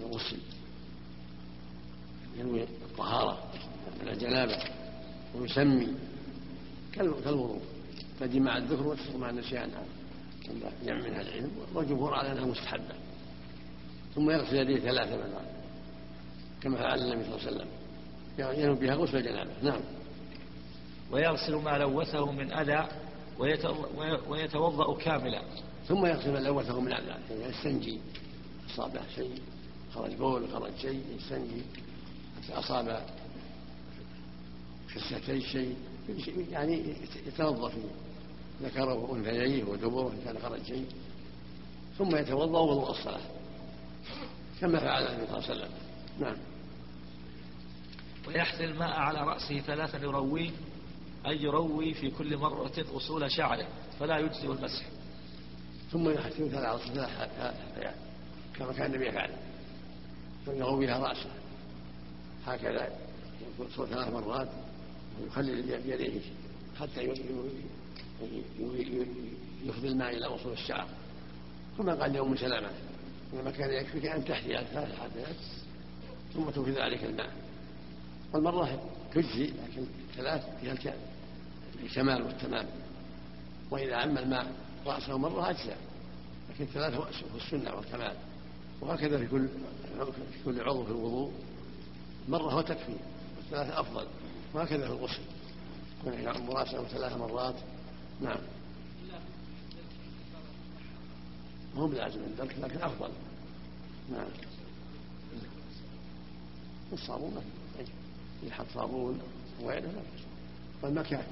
الغسل ينوي الطهارة من الجنابة ويسمي كالوضوء، فجمع الذكر وتسقط مع النسيان هذا جمع منها العلم، والجمهور على أنها مستحبة. ثم يغسل يديه ثلاثة مرات كما فعل النبي صلى الله عليه وسلم ينوي بها غسل الجنابة. نعم. ويغسل ما لوثه من أذى ويتوضأ كاملا، ثم يغسل ما لوثه من أذى يعني يستنجي، أصابه شيء خرج بول خرج شيء يستنجي، أصابه خستي شيء يعني يتوضأ فيه ذكره أنثييه ودبره كان خرج شيء، ثم يتوضأ وضوء الصلاة كما فعل النبي صلى الله عليه وسلم. نعم. ويحمل الماء على رأسه ثلاثا يرويه، أي يروي في كل مرة أصول شعره، فلا يجزئ المسح. ثم يحسن ثلاث يعني كما كان النبي يفعل، ويروي بها رأسه هكذا ثلاث مرات، ويخلل يديه حتى يفضي الماء إلى أصول الشعر. ثم قال يوم سلامة، إنما كان يكفيك أن تحيا ثلاث حدث ثم توفي ذلك الماء. والمرة تجزي، لكن ثلاث فيها الكمال والتمام. وإذا عم الماء رأسه مرة أجزاء، لكن ثلاث هو السنة والكمال. وهكذا في كل في كل عضو في الوضوء مرة هو تكفي، والثلاث أفضل. وهكذا في الغسل كنا يعم رأسه ثلاث مرات. نعم، هو بلازم الدرك لكن أفضل. نعم، الصابون يحط صابون وغيره والمكان.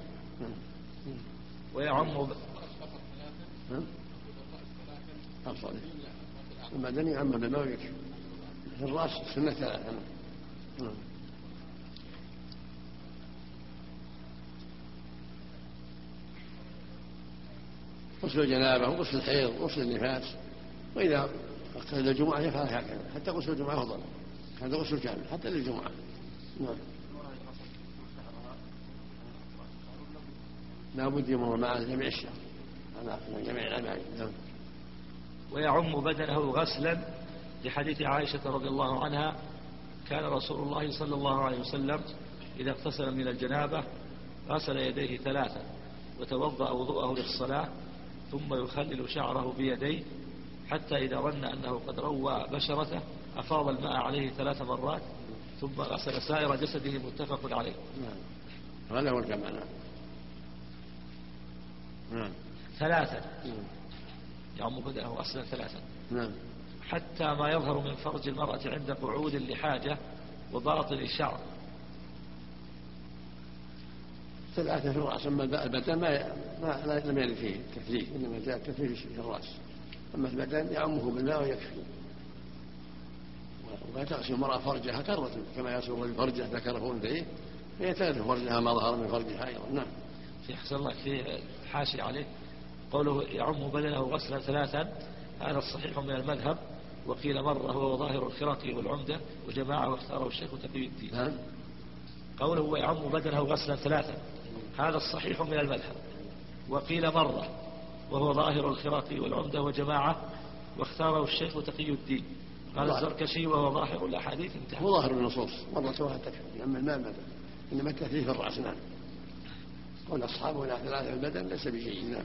ويعم أفضل المدني يعم بالماء في الرأس سنة ثلاثة. غسل الجنابه وغسل الحيض وغسل النفاس، واذا اغتسل الجمعه يفعل هكذا، حتى غسل الجمعه افضل، هذا غسل كامل حتى للجمعه. نعم، لا بد يمر مع جميع الشهر على جميع الاماكن. نعم، ويعم بدنه غسلا، لحديث عائشه رضي الله عنها كان رسول الله صلى الله عليه وسلم اذا اغتسل من الجنابه غسل يديه ثلاثا وتوضا وضوءه للصلاه، ثم يخلل شعره بيديه حتى إذا ظن أنه قد روى بشرته أفاض الماء عليه ثلاث مرات، ثم غسل سائر جسده. متفق عليه. هذا هو الجمال. ثلاثا يعم بدنه أصلا ثلاثا حتى ما يظهر من فرج المرأة عند قعود لحاجة وباطن الشعر. ثلاثة في الرأس، أما البدن ما ما لم يرد فيه التثليث، إنما جاء التثليث في الرأس. أما البدن يعمه بالماء ويكفي. ولا تغسل المرأة فرجها كرة كما يسر الفرجة ذكره أنثيه، فهي ثلاثة فرجها ما ظهر من فرجها أيضا. نعم، في أحسن الله في حاشي عليه قوله يعمه بدنه غسلا ثلاثا، هذا الصحيح من المذهب، وقيل مرة هو ظاهر الخراقي والعمدة وجماعة واختاره الشيخ وتقي الدين. قوله ويعم بدنه غسلا ثلاثا هذا الصحيح من المذهب، وقيل مرة وهو ظاهر الخراقي والعمدة وجماعة واختاره الشيخ تقي الدين. قال الزركشي وهو ظاهر الأحاديث انتهى. وظاهر النصوص مرة واحدة تكفي، أما الماء ماذا، إنما التثليث الرأس. نعم، والأصحاب هنا ثلاثة البدن ليس بشيء. نعم،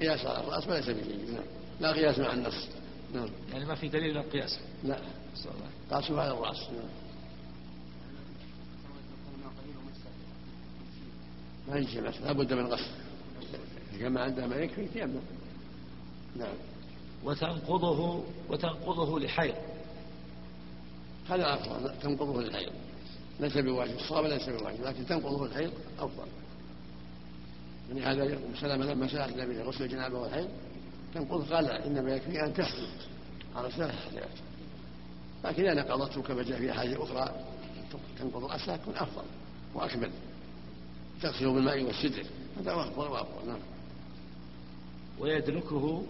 قياس على الرأس ليس بشيء. نعم، لا قياس مع النص. نعم، يعني ما في دليل للقياس. لا، قاسوا على الرأس. نعم، ما يجي بس لا بد من غسل كما عندها ما يكفي تيمم. نعم، وتنقضه وتنقضه لحيض، هذا أفضل. تنقضه للحيض ليس بواجب، الصواب ليس بواجب، لكن تنقضه للحيض أفضل. يعني هذا يقوم سلامة لما سألت النبي غسل الجنابة والحيض تنقض، قال إنما يكفي أن تحمل على ثلاث حاجات، لكن إذا نقضته كما جاء في حاجة أخرى تنقض الأسهل تكون أفضل وأكمل. تغسله بالماء والسدر، هذا أفضل وأفضل. نعم، ويدلكه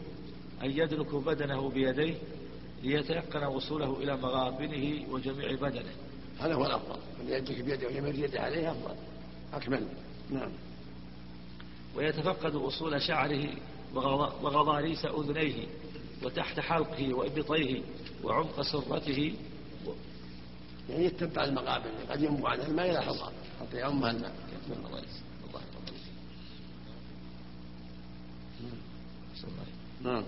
أن يدلك بدنه بيديه ليتيقن وصوله إلى مغابنه وجميع بدنه، هذا هو الأفضل، أن يدلك بيده ويمد يده عليه أفضل أكمل. نعم، ويتفقد وصول شعره وغضاريس أذنيه وتحت حلقه وإبطيه وعمق سرته، يعني يتبع المغابن قد ينبع عنها الماء إلى حظها حتى يعمها الماء. نعم،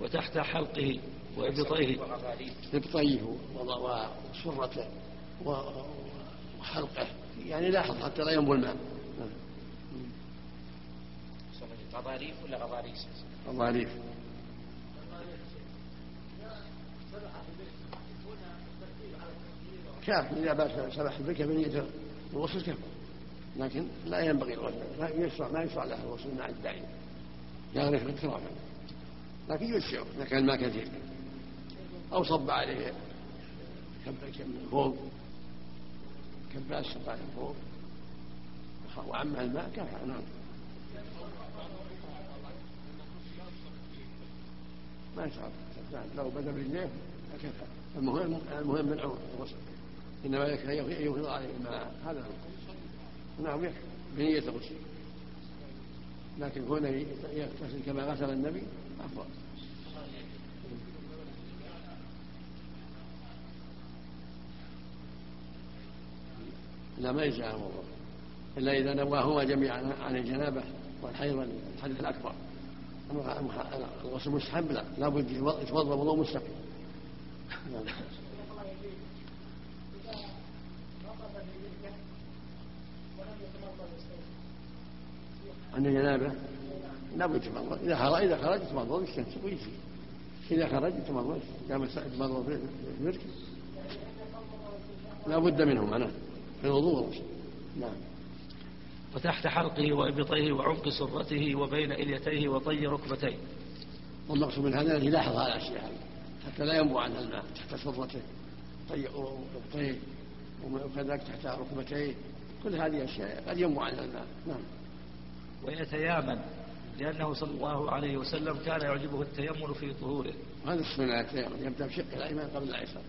وتحت حلقه وإبطيه إبطيه وسرته وحلقه، يعني لاحظ حتى لا ينبو الماء. غضاريف ولا غضاريس؟ غضاريف. كاف إذا بس سبح بك بنية الوصل كاف، لكن لا ينبغي الوصل، لا يشرع ما يشرع له الوصل مع الداعي، يغرف الاكترافا، لكن يشرع إذا كان ما كثير أو صب عليه كبك من فوق كباس شطرين فوق وعمها الماء كفى. نعم ما يشعر لو بدأ بالجنيه كفى. المهم المهم من العود الغسل إنما يكفي يغض عليه الماء هذا هو. نعم يكفي بنية الغسل، لكن هنا يغتسل كما غسل النبي أفضل. لا ما يجزئه الموضوع إلا إذا نواهما جميعا عن الجنابة والحيض الحدث الأكبر. الغسل مستحب، لا لابد يتوضأ وضوء مستقيم. عن الجنابة لابد يتوضأ، إذا خرج إذا خرج يتوضأ يستنشق ويجزي، إذا خرج يتوضأ يتوضأ بالمركب، لابد منهم أنا في الوضوء. نعم. وتحت حلقه وإبطيه وعمق سرته وبين إليتيه وطي ركبتيه. والمقصود من هذا يلاحظ هذه الأشياء حتى لا ينبع عنها الماء، تحت سرته طي وإبطيه وكذلك تحت ركبتيه، كل هذه الأشياء قد ينبع عنها الماء. نعم. ويتيامن لأنه صلى الله عليه وسلم كان يعجبه التيمم في طهوره. هذا السنة التيمم يبدأ بشق الأيمن قبل الأيسر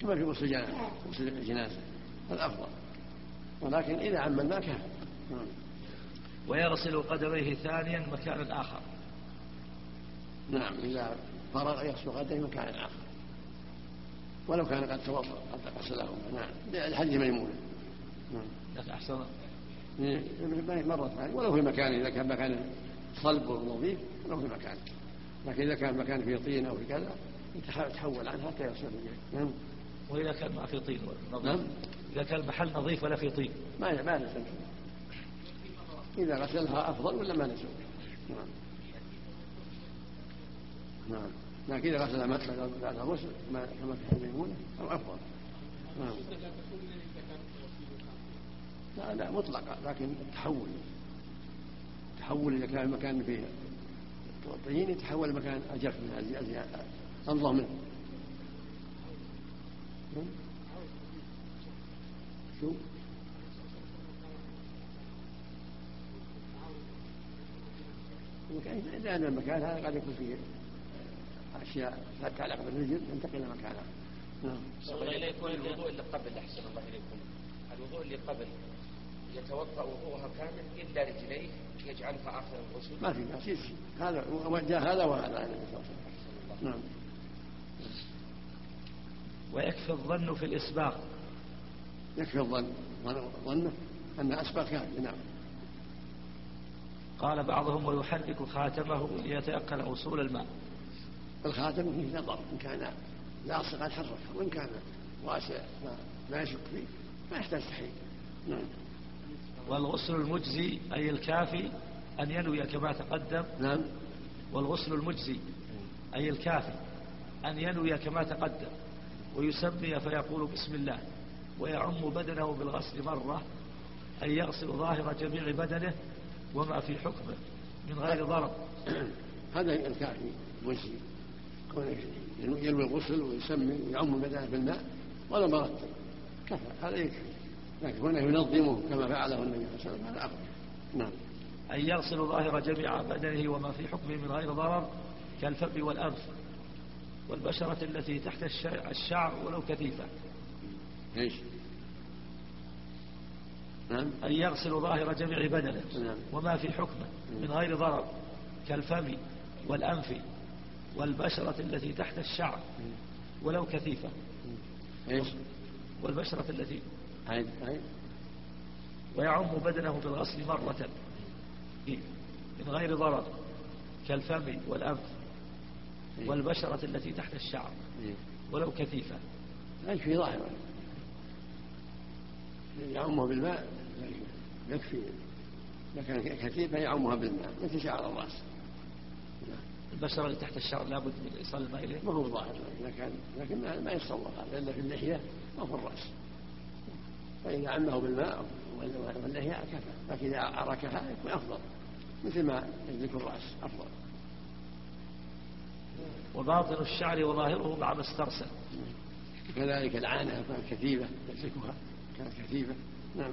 كما في غسل الجنازة الأفضل، ولكن إذا عملنا كهذا. ويغسل قدميه ثانيا مكانا آخر. نعم إذا فرغ يغسل قدميه مكانا آخر ولو كان قد توضأ قد غسلهما. نعم الحديث ميمونة. نعم أحسن مرة ثانية ولو في مكان، إذا كان مكان صلب ونظيف ولو في مكان، لكن إذا كان مكان في طين أو في كذا يتحول عنها حتى يغسل. نعم. وإذا كان ما في طين نظيف. نعم. إذا كان المحل نظيف ولا في طين ما ما نسوي، إذا غسلها أفضل ولا ما نسوي. نعم. نعم. لكن إذا غسلها مثلا بعد غسل ما كما في حديثنا أو أفضل. نعم. لا لا مطلقة، لكن تحول تحول إذا كان المكان فيه طين يتحول مكان أجف منها أنظف منه. شو المكان؟ لأن المكان هذا قد يكون فيه أشياء لا تعلق بالرجل ينتقل إلى مكانها. نعم. الوضوء اللي قبل أحسن الله إليكم، الوضوء اللي قبل يتوضأ وضوءها كامل إلا رجليه يجعلها آخر الغسل. ما في ناس هذا وجه هذا وهذا. نعم. ويكفي الظن في الإسباق. يكفي الظن ظنه أن أسبق هذا. نعم. قال بعضهم ويحرك خاتمه ليتيقن وصول الماء. الخاتم فيه نظر، إن كان لاصق الحرف وإن كان واسع لا يشك فيه ما يحتاج تحريك. نعم. والغسل المجزي أي الكافي أن ينوي كما تقدم. نعم. والغسل المجزي أي الكافي أن ينوي كما تقدم ويسمي فيقول بسم الله ويعم بدنه بالغسل مرة، أن يغسل ظاهر جميع بدنه وما في حكمه من غير ضرر. هذا الكافي وجهي ينوي الغسل ويسمي ويعم بدنه بالماء ولا مرتب كفى هذا يكفي، لكن هنا ينظمه كما فعله النبي صلى الله عليه وسلم هذا أفضل. نعم. أن يغسل ظاهر جميع بدنه وما في حكمه من غير ضرر كالفم والأنف والبشرة التي تحت الشعر ولو كثيفة. ايش؟ نعم. أن يغسل ظاهر جميع بدنه. نعم. وما في حكمه من غير ضرر كالفم والأنف والبشرة التي تحت الشعر ولو كثيفة. ايش؟ والبشرة التي عيد عيد ويعم بدنه بالغسل مرة من غير ضرر كالفم والأنف والبشرة التي تحت الشعر ولو كثيفة. ايش في ظاهرة يعمها بالماء يكفي، لكن كثيفة يعمها بالماء مثل شعر الراس. البشرة اللي تحت الشعر لابد من إيصال الماء إليه ما هو ظاهر، لكن لكن ما يتصور هذا إلا في اللحية أو في الرأس، فإذا عمه بالماء واللحية كفى، لكن إذا عركها يكون أفضل مثل ما يدرك الرأس أفضل. وباطن الشعر وظاهره مع ما استرسل كذلك العانة كثيفة تدركها كانت كثيفة. نعم.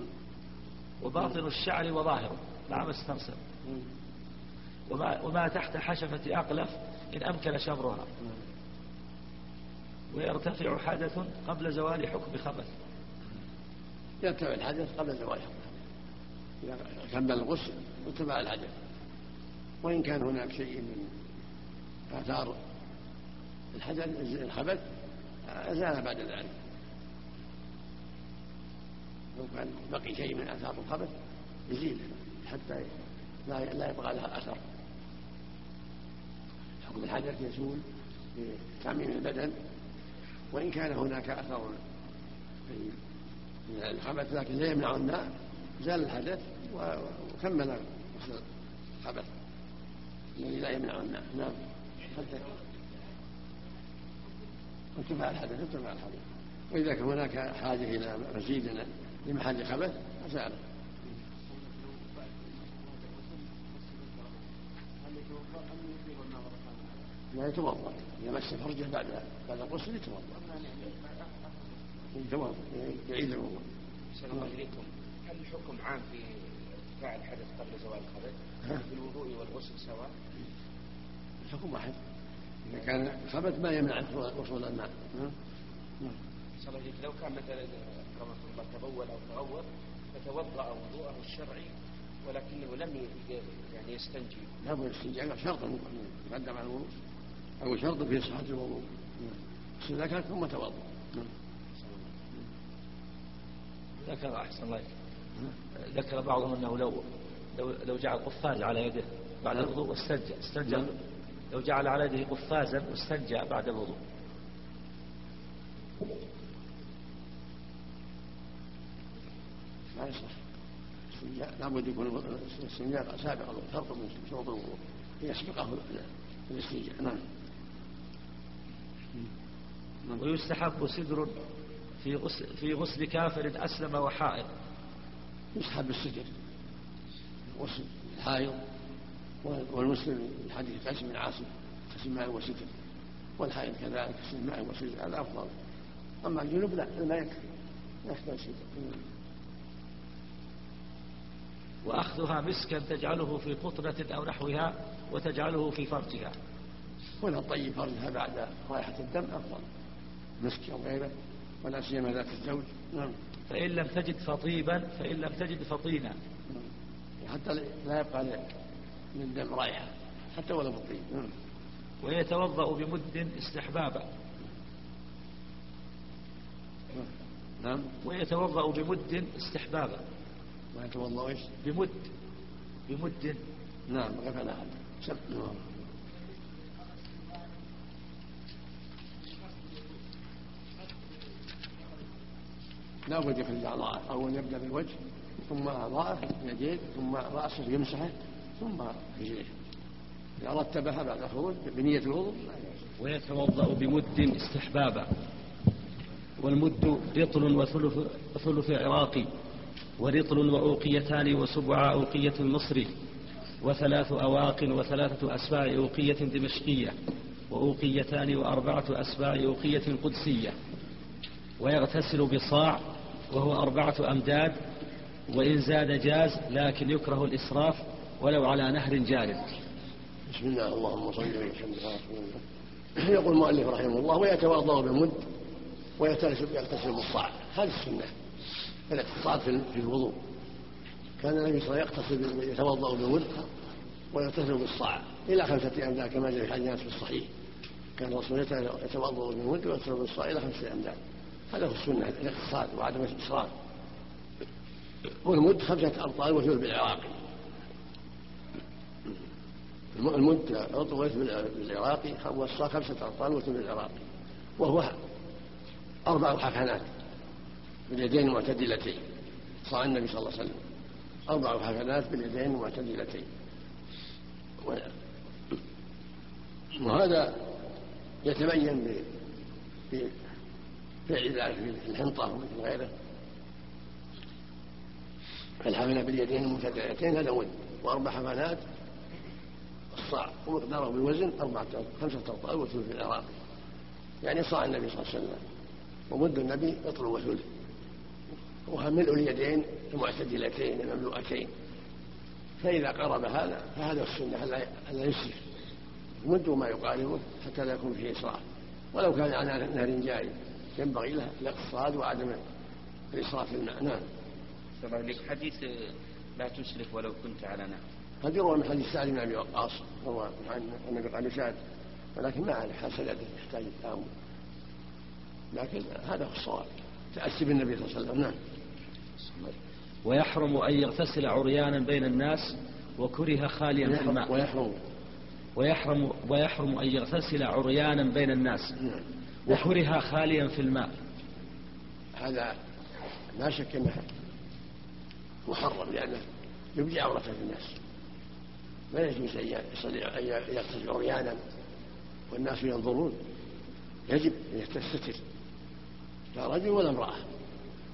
وباطن الشعر وظاهره مع مستنصر، وما, وما تحت حشفة أقلف إن أمكن شمرها. ويرتفع حدث قبل زوال حكم خبث، يرتفع الحدث قبل زوال حكم خبث، كمل الغسل وتبع الحدث. وإن كان هناك شيء من آثار الحدث الخبث أزال بعد ذلك، لو كان بقي شيء من آثار الخبث يزيله حتى لا يبقى لها أثر. حكم الحدث يزول بتعميم البدن، وإن كان هناك أثر من الخبث لكن لا يمنع الماء زال الحدث وكمل الخبث الذي لا يمنع الماء. نعم. حتى ارتفع الحدث ارتفع الحدث، وإذا كان هناك حاجة إلى مزيد لمحل خبث أزاله. لا يتوضأ، يمس فرجه بعد بعد الغسل يتوضأ، يتوضأ يعيد الوضوء. السلام عليكم. هل الحكم عام في ارتفاع الحدث قبل زوال الخبث في الوضوء والغسل سواء؟ الحكم واحد، إذا كان خبث ما يمنع وصول الماء. السلام عليكم. لو كان مثلا كما قلنا تبول أو تغوّر فتوضأ وضوءه الشرعي ولكنه لم يعني يستنجي، لا بد يستنجي شرط مقدم على الوضوء أو شرط في صحة الوضوء، بس إذا كان ثم توضأ. ذكر أحسن الله، ذكر بعضهم أنه لو لو لو جعل قفاز على يده بعد الوضوء واستنجى استنجى لو جعل على يده قفازا واستنجى بعد الوضوء. ما يصح، لا بد يكون السنجاء سابقا شرط من شروط الوضوء يسبقه الاستنجاء. نعم. ويستحب سدر في غسل, في غسل كافر أسلم وحائض. يسحب السدر غسل الحائض والمسلم الحديث قسم العاصم قسم ماء وسدر، والحائض كذلك قسم ماء وسدر الأفضل. أما الجنوب لا لا يكفي، يحتاج سدر. وأخذها مسكا تجعله في قطرة أو نحوها وتجعله في فرجها، ولا طيب فرجها بعد رائحة الدم أفضل، مسك أو غيره ولا سيما ذات الزوج. نعم. فإن لم تجد فطيبا فإن لم تجد فطينا، حتى لا يبقى من الدم رائحة حتى ولا فطيب. نعم. ويتوضأ بمد استحبابا. نعم. ويتوضأ بمد استحبابا. ويتوضأ إيش؟ بمد بمد. نعم. غفل أحد شب. نعم. لا بد يخرج الأعضاء، أول يبدأ بالوجه ثم أعضاءه يديه ثم رأسه يمسحه ثم رجليه، إذا رتبها بعد الخروج بنية الوضوء. ويتوضأ بمد استحبابا، والمد رطل وثلث وثلث عراقي، ورطل وأوقيتان، وسبع أوقية مصري، وثلاث أواق وثلاثة أسباع أوقية دمشقية، وأوقيتان وأربعة أسباع أوقية قدسية. ويغتسل بصاع وهو أربعة أمداد، وإن زاد جاز، لكن يكره الإسراف ولو على نهر جارف. بسم الله اللهم صل وسلم على رسول الله. يقول المؤلف رحمه الله ويتوضأ بمد ويغتسل بالصاع، هذه السنة الاقتصاد في الوضوء. كان النبي صلى الله عليه وسلم يغتسل يتوضأ بمد ويغتسل بالصاع إلى خمسة أمداد كما جاء في الحديث الصحيح، كان رسول الله يتوضأ بمد ويغتسل بالصاع إلى خمسة أمداد. هذا هو السنة الاقتصاد وعدم الإسراف. والمد خمسة أبطال وثلث بالعراقي، المد عطل وثلث بالعراقي، والصاع خمسة أبطال وثلث بالعراقي، وهو أربع حفنات باليدين المعتدلتين. صاع النبي صلى الله عليه وسلم أربع حفنات باليدين المعتدلتين، وهذا يتبين ب فعل ذلك في الحنطة ومثل غيره. الحفنة باليدين المتدلتين هذا ود، وأربع حفنات الصاع، ومقداره بالوزن أربعة خمسة أرطال وثلث في العراق، يعني صاع النبي صلى الله عليه وسلم. ومد النبي أطل وثلث، وملء اليدين المعتدلتين المملوءتين. فإذا قرب هذا فهذا السنة ألا يسرف، مدوا ما يقاربه حتى لا يكون فيه إسراف، ولو كان على نهر جاري ينبغي له الاقتصاد وعدم الإسراف في الماء. نعم. حديث لا تسرف ولو كنت على نهر قد يروى من حديث سعد بن أبي وقاص روى عن النبي قال سعد، ولكن ما على حسناته يحتاج التأمل، لكن هذا هو الصواب تأسي بالنبي صلى الله عليه وسلم. نعم. ويحرم أن يغتسل عريانا بين الناس وكره خاليا من الماء. ويحرم ويحرم ويحرم أن يغتسل عريانا بين الناس وكره خاليا في الماء. هذا لا شك أنه محرم لأنه يبدي عورته للناس، ما يجوز أن يغتسل عريانا والناس ينظرون، يجب أن يستتر لا رجل ولا امرأة.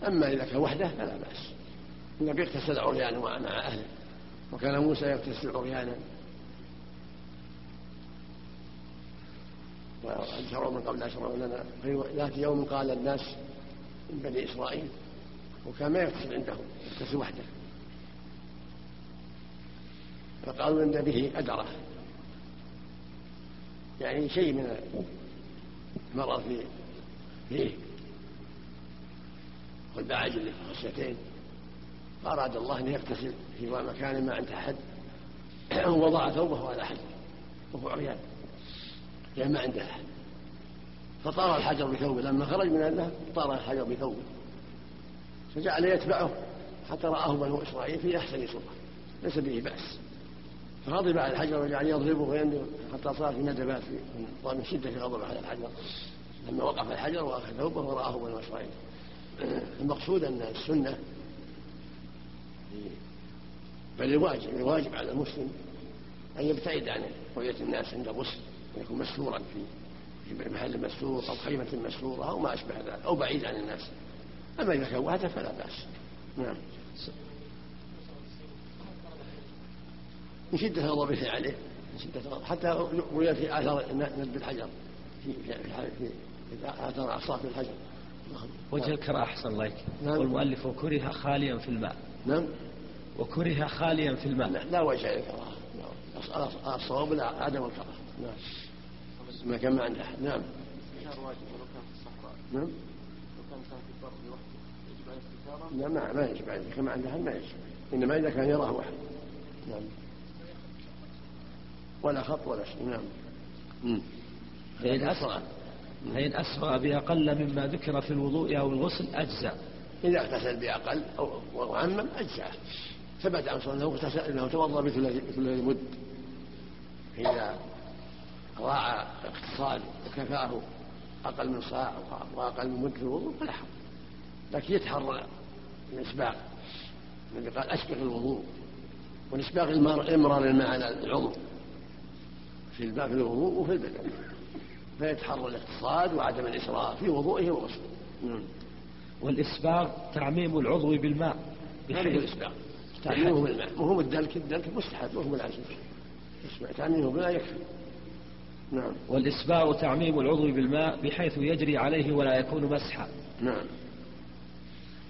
أما إذا كان وحده فلا بأس، النبي اغتسل عريانا مع أهله، وكان موسى يغتسل عريانا وأشروا من قبل أشروا لنا ذات يوم قال الناس من بني إسرائيل، وكان ما يغتسل عندهم يغتسل وحده، فقالوا إن به أدرة يعني شيء من المرأة فيه والبعاج اللي في خشيتين، فأراد الله أن يغتسل في مكان ما عند أحد ووضع ثوبه على أحد وهو عريان يعني ما عنده أحد، فطار الحجر بثوبه، لما خرج من النهر طار الحجر بثوبه فجعل يتبعه حتى رآه بنو إسرائيل في أحسن صورة ليس به بأس، فغضب على الحجر وجعل يضربه وينده حتى صار في ندبات من شدة غضب على الحجر، لما وقف الحجر وأخذ ثوبه ورآه بنو إسرائيل. المقصود أن السنة بل الواجب الواجب على المسلم أن يبتعد عن رؤية الناس عند غسل، يكون مسرورا في محل مسرور أو خيمة مسرورة أو ما أشبه ذلك أو بعيد عن الناس، أما إذا كان وحده فلا بأس. نعم. من شدة غضبه عليه حتى رؤية في آثار ندب الحجر في آثار أعصاب الحجر وجه الكراهة. أحسن الله إليك. والمؤلف وكره خاليا في الماء. نعم. وكره خاليا في الماء. لا, لا وجه الكراهة. نعم. الصواب لا عدم الكراهة. نعم. ما كان ما عنده. نعم. نعم. نعم. ما ما يجب عليه كما عنده ما يجب، إنما إذا كان يراه واحد. نعم. ولا خط ولا شيء. نعم. أمم. فإن أسرع فإن أسرى بأقل مما ذكر في الوضوء أو الغسل أجزاء. إذا اغتسل بأقل أو وعمم أجزاء. ثبت عن صلى الله عليه وسلم أنه توضأ بثلث مد، إذا راعى اقتصاد وكفاه أقل من صاع وأقل من مد في الوضوء فلا حرج، لكن يتحرى الإسباغ. النبي قال أسبغ الوضوء، والإسباغ إمرار الماء على العضو في الباب الوضوء وفي البدن، فيتحرى الاقتصاد وعدم الإسراف في وضوئه وغسله. والإسباغ تعميم العضو بالماء. هذا هو الإسباغ، تعميمه بالماء، وهم الدلك الدلك مستحب وهم العزيز تعميمه بلا يكفي. نعم. والإسباغ تعميم العضو بالماء بحيث يجري عليه ولا يكون مسحا. نعم.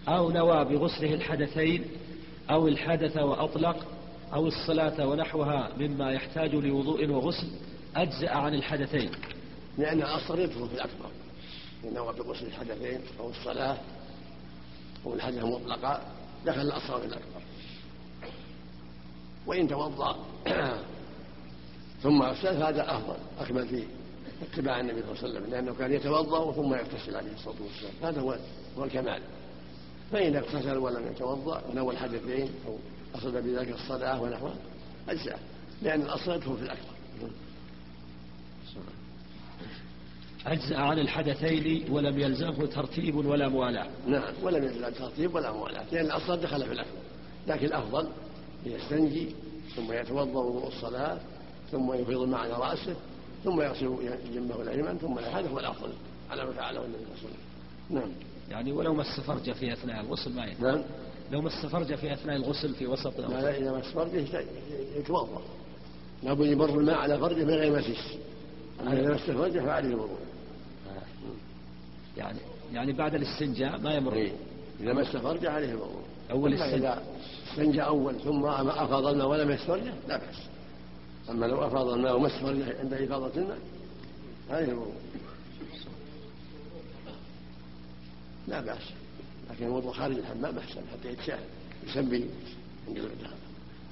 أو نوى بغسله الحدثين أو الحدث وأطلق أو الصلاة ونحوها مما يحتاج لوضوء وغسل أجزأ عن الحدثين، لأن الأصغر يدخل في الأكبر، لأنه بغسل الحدثين أو الصلاة أو الحدث المطلقة دخل الأصغر في الأكبر. وإن توضأ ثم اغتسل هذا أفضل أكمل فيه اتباع النبي صلى الله عليه وسلم، لأنه كان يتوضأ ثم يغتسل عليه الصلاة والسلام، هذا هو الكمال. فإن اغتسل ولم يتوضأ ونوى الحدثين أو أصل بذلك الصلاة ونحوها أجزاء، لأن الأصغر يدخل في الأكبر. أجزأ عن الحدثين ولم يلزمه ترتيب ولا موالاة. نعم، ولم يلزمه ترتيب ولا موالاة، لأن الأصل دخل في الأكبر، لكن الأفضل يستنجي ثم يتوضأ وضوء الصلاة ثم يفيض الماء على رأسه ثم يغسل جنبه الأيمن ثم هذا هو الأفضل على ما فعله النبي صلى الله عليه وسلم. نعم. يعني ولو مس فرجه في أثناء الغسل ما يهم. نعم. لو مس فرجه في أثناء الغسل في وسط. لا لا، إذا مس فرجه يتوضأ، لا بد يمر الماء على فرجه من غير ما يمس. أنا استفرجه فعليه الوضوء. يعني يعني بعد الاستنجاء ما يمر. إذا ما استفرجع عليه المغموم. أول إذا استنجى أول ثم أفاض الماء ولم يستفرجع لا بأس. أما لو أفاض الماء وما استفرجع عند إفاضة الماء عليه المغموم لا بأس، لكن الوضوء خارج الحمام أحسن حتى يتساهل يسمي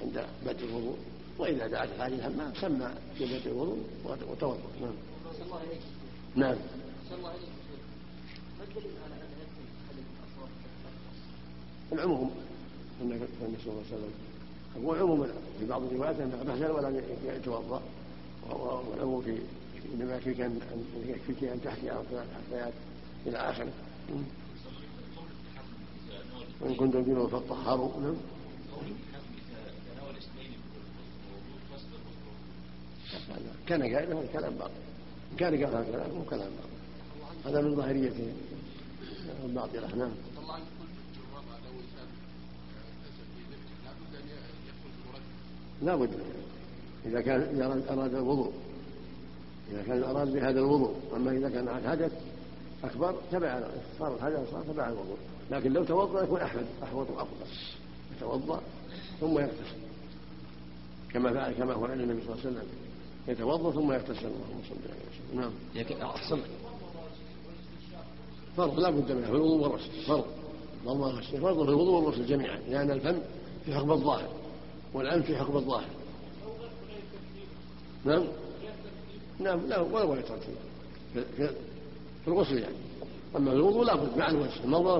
عند بدء الوضوء، وإذا دعت خارج الحمام سمى في بدء الوضوء وتوضأ. نعم. نعم. العموم النبي صلى الله عليه وسلم هو عموم في بعض الروايات أنه بحثا ولا يتوضأ، والعموم في إنما يكفيك أن يكفيك أن تحكي عن الحكايات إلى آخره. وإن كنتم دينه فطهروا. نعم. كان قائلا هذا كلام باطل، كان قائلا هذا كلام مو كلام باطل، هذا من ظاهريته الباطلة. نعم. لا بد إذا كان أراد الوضوء، إذا كان أراد بهذا الوضوء، أما إذا كان عن حدث أكبر تبع صار الحدث صار تبع الوضوء، لكن لو توضأ يكون أحمد أحوط وأفضل، يتوضأ ثم يغتسل كما فعل كما هو عن النبي صلى الله عليه وسلم، يتوضأ ثم يغتسل. اللهم صل على وسلم. نعم. لكن أحسن فرض لا بد منه في الوضوء والغسل، فرض والله فرض في الوضوء والغسل جميعا، لأن الفم في حكم الظاهر والعين في حكم الظاهر. نعم. نعم لا ولا ولا ترتيب في الغسل يعني، أما في الوضوء لا بد مع الوجه، المضمضة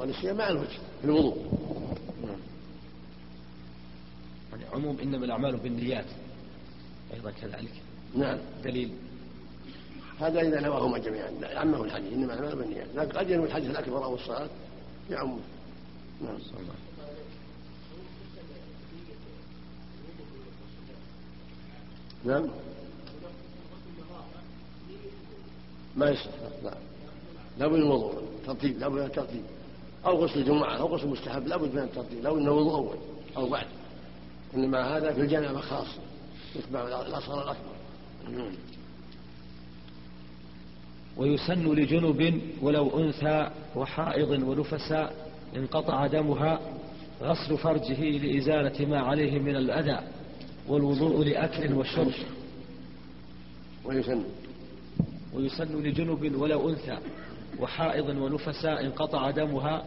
والاشياء مع الوجه في الوضوء. يعني عموم إنما الأعمال بالنيات أيضا كذلك. نعم. دليل هذا إذا نواهما جميعا عمه الحديث إنما الأعمال بالنيات، لكن قد ينوي الحديث الأكبر أو الصلاة يعمه. نعم. نعم. ما يصح. لا لا بد من وضوء ترتيب، لا بد من ترتيب، أو غسل جماعة أو غسل مستحب لا بد من ترتيب، لو إنه وضوء أول أو بعد، إنما هذا في الجنابة خاصة يتبع الأصغر الأكبر. ويسن لجنب ولو أنثى وحائض ونفساء انقطع دمها غسل فرجه لإزالة ما عليه من الأذى، والوضوء لأكل وشرب. ويسن ويسن لجنب ولو أنثى وحائض ونفساء انقطع دمها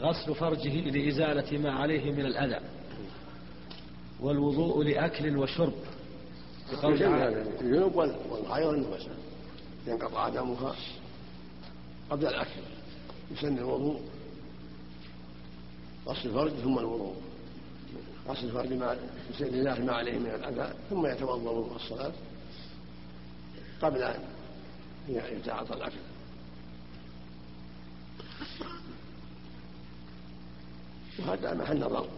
غسل فرجه لإزالة ما عليه من الأذى، والوضوء لأكل وشرب. الجنب والحائض والنفساء ينقطع دمها قبل الأكل، يسن الوضوء غسل فرج ثم الوضوء غسل فرج لله ما عليه من الأذى، ثم يتوضأ وضوء الصلاة قبل أن يتعاطى الأكل. وهذا محل نظر.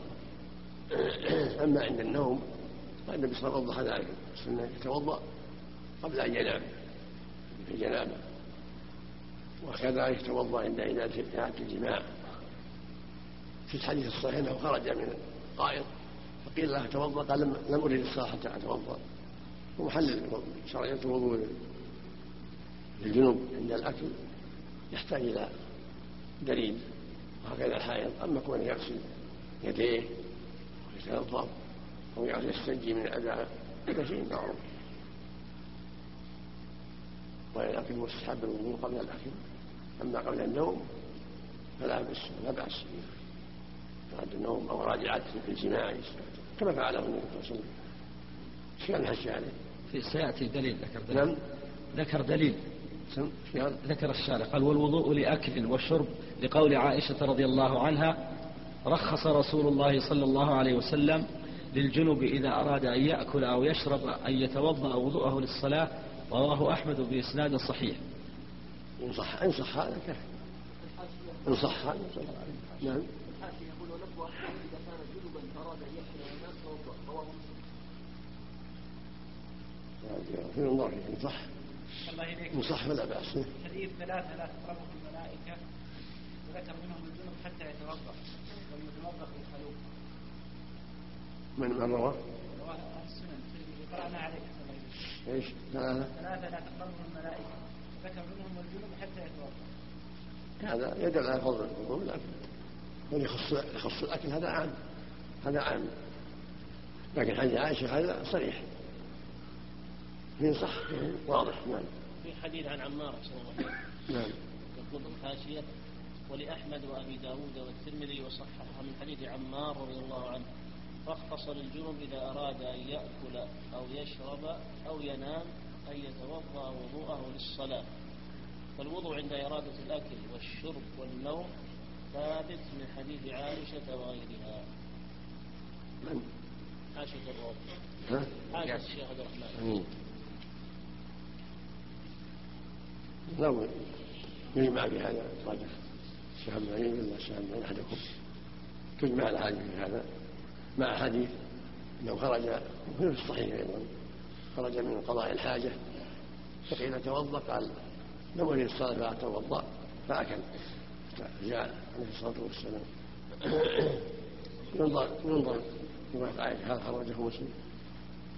أما عند النوم فالنبي صلى الله عليه وسلم ذلك السنة يتوضأ قبل أن ينام في الجنابة، وكذا يتوضأ عند إناث الجماع. في الحديث الصحيح أنه خرج من القائض فقيل له توضأ، قال لم أريد الصلاة حتى أتوضأ. ومحل شرعية الوضوء للجنوب عند الأكل يحتاج إلى دليل، وهكذا الحائض. أما كونه يغسل يديه ويتنظف أو يستنجي من الأذى هذا شيء معروف، ولكن مستحب الوضوء قبل الأكل. أما قبل النوم فلا بأس لا بأس بعد النوم أو راجعة الجماع كما فعله النبي صلى الله عليه وسلم. في سيأتي دليل ذكر دليل. نعم. ذكر دليل ذكر الشارع قال والوضوء لأكل وشرب، لقول عائشة رضي الله عنها رخص رسول الله صلى الله عليه وسلم للجنب إذا أراد أن يأكل أو يشرب أن يتوضأ وضوءه للصلاة، رواه أحمد بإسناد صحيح. انصح انصح هذا كيف انصح هذا. نعم. في الله ينصح ينصح ولا بأس. حديث ثلاثة لا تقربوا الملائكة وذكر منهم الجنب حتى يتوضأ، والمتوضأ الخلوق. من من رواه؟ رواه أهل السنن. قرأنا عليه. إيش؟ ثلاثة لا تقربوا الملائكة وذكر منهم الجنب حتى يتوضأ. هذا يدل على فضل الوضوء، لكن من يخص الأكل هذا عام، هذا عام. لكن حديث عائشة هذا صريح فيه صح واضح. نعم. في حديث عن عمار رضي الله عنه. نعم. يطلب الحاشية ولأحمد وأبي داود والترمذي وصححها من حديث عمار رضي الله عنه. فاختصر الجنب إذا أراد أن يأكل أو يشرب أو ينام أن يتوضأ وضوءه للصلاة. فالوضوء عند إرادة الأكل والشرب والنوم ثابت من حديث عائشة وغيرها. من؟ عائشة الرضي. عائشة الشيخ عبد الرحمن. نعم. يجمع بهذا الراجح شهمين ولا شهمين أحدكم تجمع الحاجة في هذا مع حديث لو خرج في الصحيح أيضا خرج من قضاء الحاجة فقيل توضأ قال نولي الصلاة فأتوضأ فأكل جاء عليه الصلاة والسلام. ننظر ننظر رواية عائشة هذا خرجه مسلم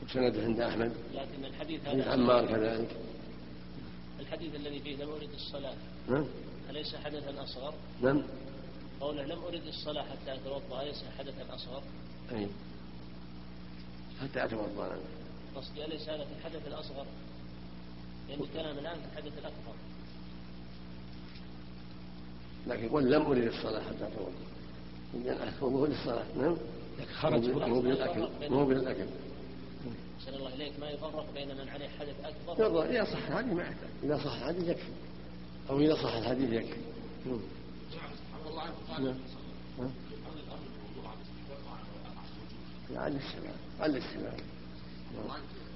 وسنده عند أحمد. لكن الحديث هذا عمار كذلك الحديث الذي فيه لم أرد الصلاة أليس حدثا أصغر؟ نعم. قوله لم أرد الصلاة حتى أتوضأ أليس حدثا أصغر؟ أي حتى أتوضأ قصدي أليس هذا في الحدث الأصغر؟ لأن الكلام الآن في الحدث الأكبر. لكن يقول لم أرد الصلاة حتى أتوضأ إذن أتوضأ للصلاة. نعم. مو بالأكل مو بالأكل صلى الله عليك ما يفرق بين من عليه حدث أكبر. يلا إذا صح الحديث معك إذا صح الحديث يكفي أو إذا صح الحديث يكفي. نعم. الله عز وجل. نعم. على السماء على السماء. والله عز وجل.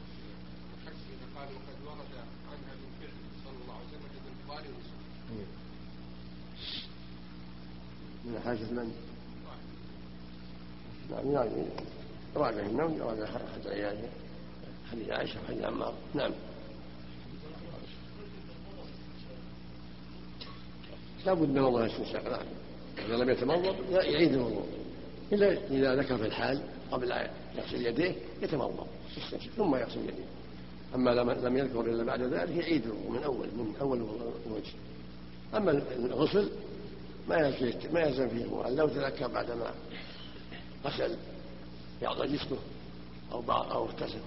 حسب إذا قال وقد ورد عنها من فعل صلى الله عليه وسلم من البخاري ومسلم. من حاجة من؟ نعم يعني راجع النوم راجع حد عياله. حديث عائشة وحديث عمار. نعم. لا بد من وضوء الاستنشاق. نعم. إذا لم يتموض يعيد الوضوء إلا إذا ذكر في الحال قبل أن يغسل يديه يتموض ثم يغسل يديه. أما لم يذكر إلا بعد ذلك يعيد الوضوء من أول من أول وجه. أما الغسل ما يلزم ما يلزم فيه هو لو تذكر بعدما غسل يعض جسمه أو بعض أو اغتسل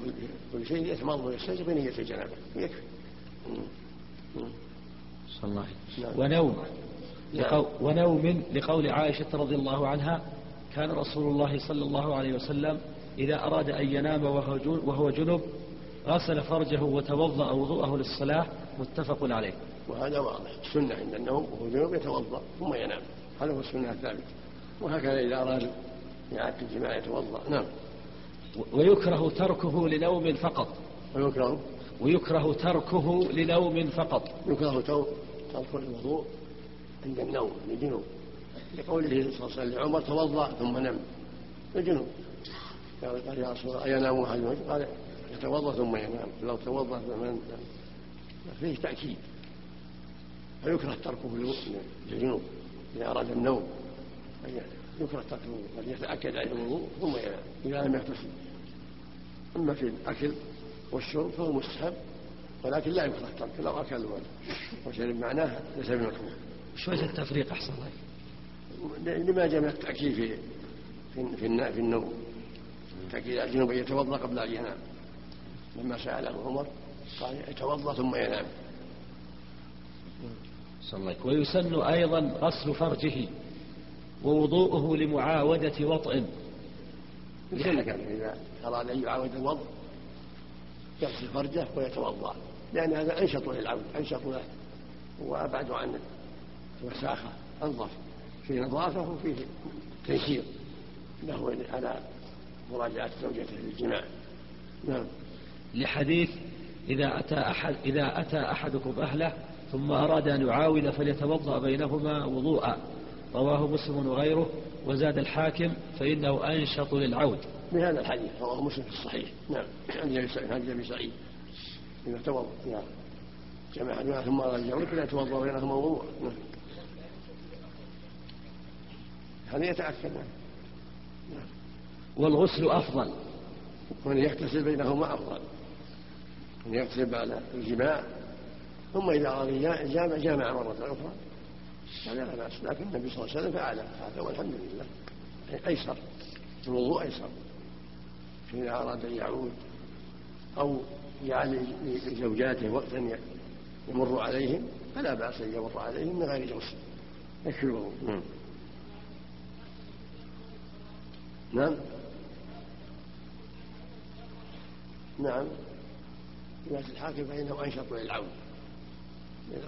كل شيء يتموض ويستنشق بنية الجنابة يكفي. صلى الله عليه وسلم. ونوم لقو... ونوم لقول عائشة رضي الله عنها كان رسول الله صلى الله عليه وسلم إذا أراد أن ينام وهو جنب غسل فرجه وتوضأ وضوءه للصلاة متفق عليه. وهذا واضح السنة عند النوم وهو جنب يتوضأ ثم ينام هذا هو السنة الثابت. وهكذا إذا أراد يعاد الجماع يتوضأ. نعم. و... ويكره تركه لنوم فقط. ويكره ويكره تركه لنوم فقط. يكره ترك الوضوء عند النوم لجنوب لقوله صلى الله عليه وسلم لعمر توضأ ثم نم لجنوب. قال يا رسول الله أينام أحد؟ قال يتوضأ ثم ينام لو توضأ ثم نم فيه تأكيد. فيكره تركه لجنوب إذا أراد النوم يكره تركه قد يتأكد عليه الوضوء ثم ينام إذا لم يغتسل. أما في الأكل والشرب فهو مستحب ولكن لا يكره ترك لو أكل الولد وشرب معناها ليس بمكروه. شو وجه التفريق أحسن الله؟ لما جاء من التأكيد في في في, في النوم التأكيد على الجنوب يتوضأ قبل أن ينام لما سأله عمر قال يتوضأ ثم ينام. ويسن أيضا غسل فرجه ووضوءه لمعاودة وطئ. يسن كان إذا أراد أن يعاود الوضوء يغسل فرجه ويتوضأ لأن هذا أنشط للعبد أنشط له وأبعد عن الوساخة أنظف في نظافه وفيه تيسير له على مراجعة زوجته للجماع. نعم. لحديث إذا أتى أحد إذا أتى أحدكم أهله ثم أراد أن يعاود فليتوضأ بينهما وضوءا رواه مسلم وغيره وزاد الحاكم فإنه أنشط للعود. من هذا الحديث رواه مسلم في الصحيح. نعم. عن أبي سعيد إذا توضأ نعم جماعة ما ثم أراد الجمع فلا يتوضأ بينهما وضوءا. نعم. هذا يتأكد. نعم. والغسل أفضل وأن يغتسل بينهما أفضل أن يغتسل على الجماع ثم إذا أراد الجامع جامع مرة أخرى يعني لا بأس، لكن النبي صلى الله عليه وسلم فعل هذا والحمد لله، أيسر الوضوء، أيسر فإذا أراد أن يعود أو يجعل لزوجاته وقتا يمر عليهم فلا بأس أن يمر عليهم من غير غسل يكفيهم. نعم نعم لكن الحاكم فإنه أنشط للعود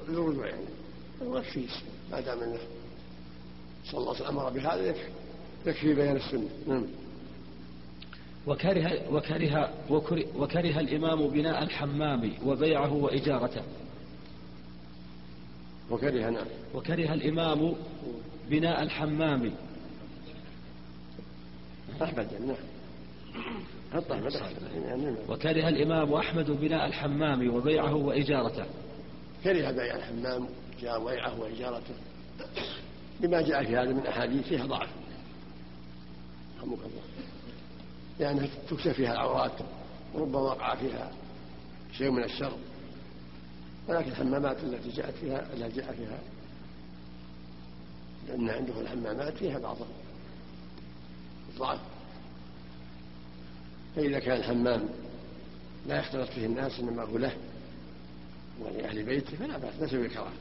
للرجوع يعني الغشيش ما دام أنه صلى الله عليه وسلم أمر بهذا يكفي بيان السنة. نعم. وكره وكره وكره الإمام بناء الحمام وبيعه وإجارته. وكره نعم. وكره الإمام بناء الحمام. أحمد نعم. حط أحمد. وكره الإمام أحمد بناء الحمام وبيعه وإجارته. كره بيع الحمام جاء ويعه وإجارته لما جاء في هذا من أحاديثها ضعف. رحمك الله. لأنها تكشف فيها العورات وربما وقع فيها شيء من الشر، ولكن الحمامات التي جاءت فيها التي جاء فيها لأن عنده الحمامات فيها بعض الضعف، فإذا كان الحمام لا يختلط فيه الناس إنما هو له ولأهل بيته فلا بأس، ليس بالكراهة،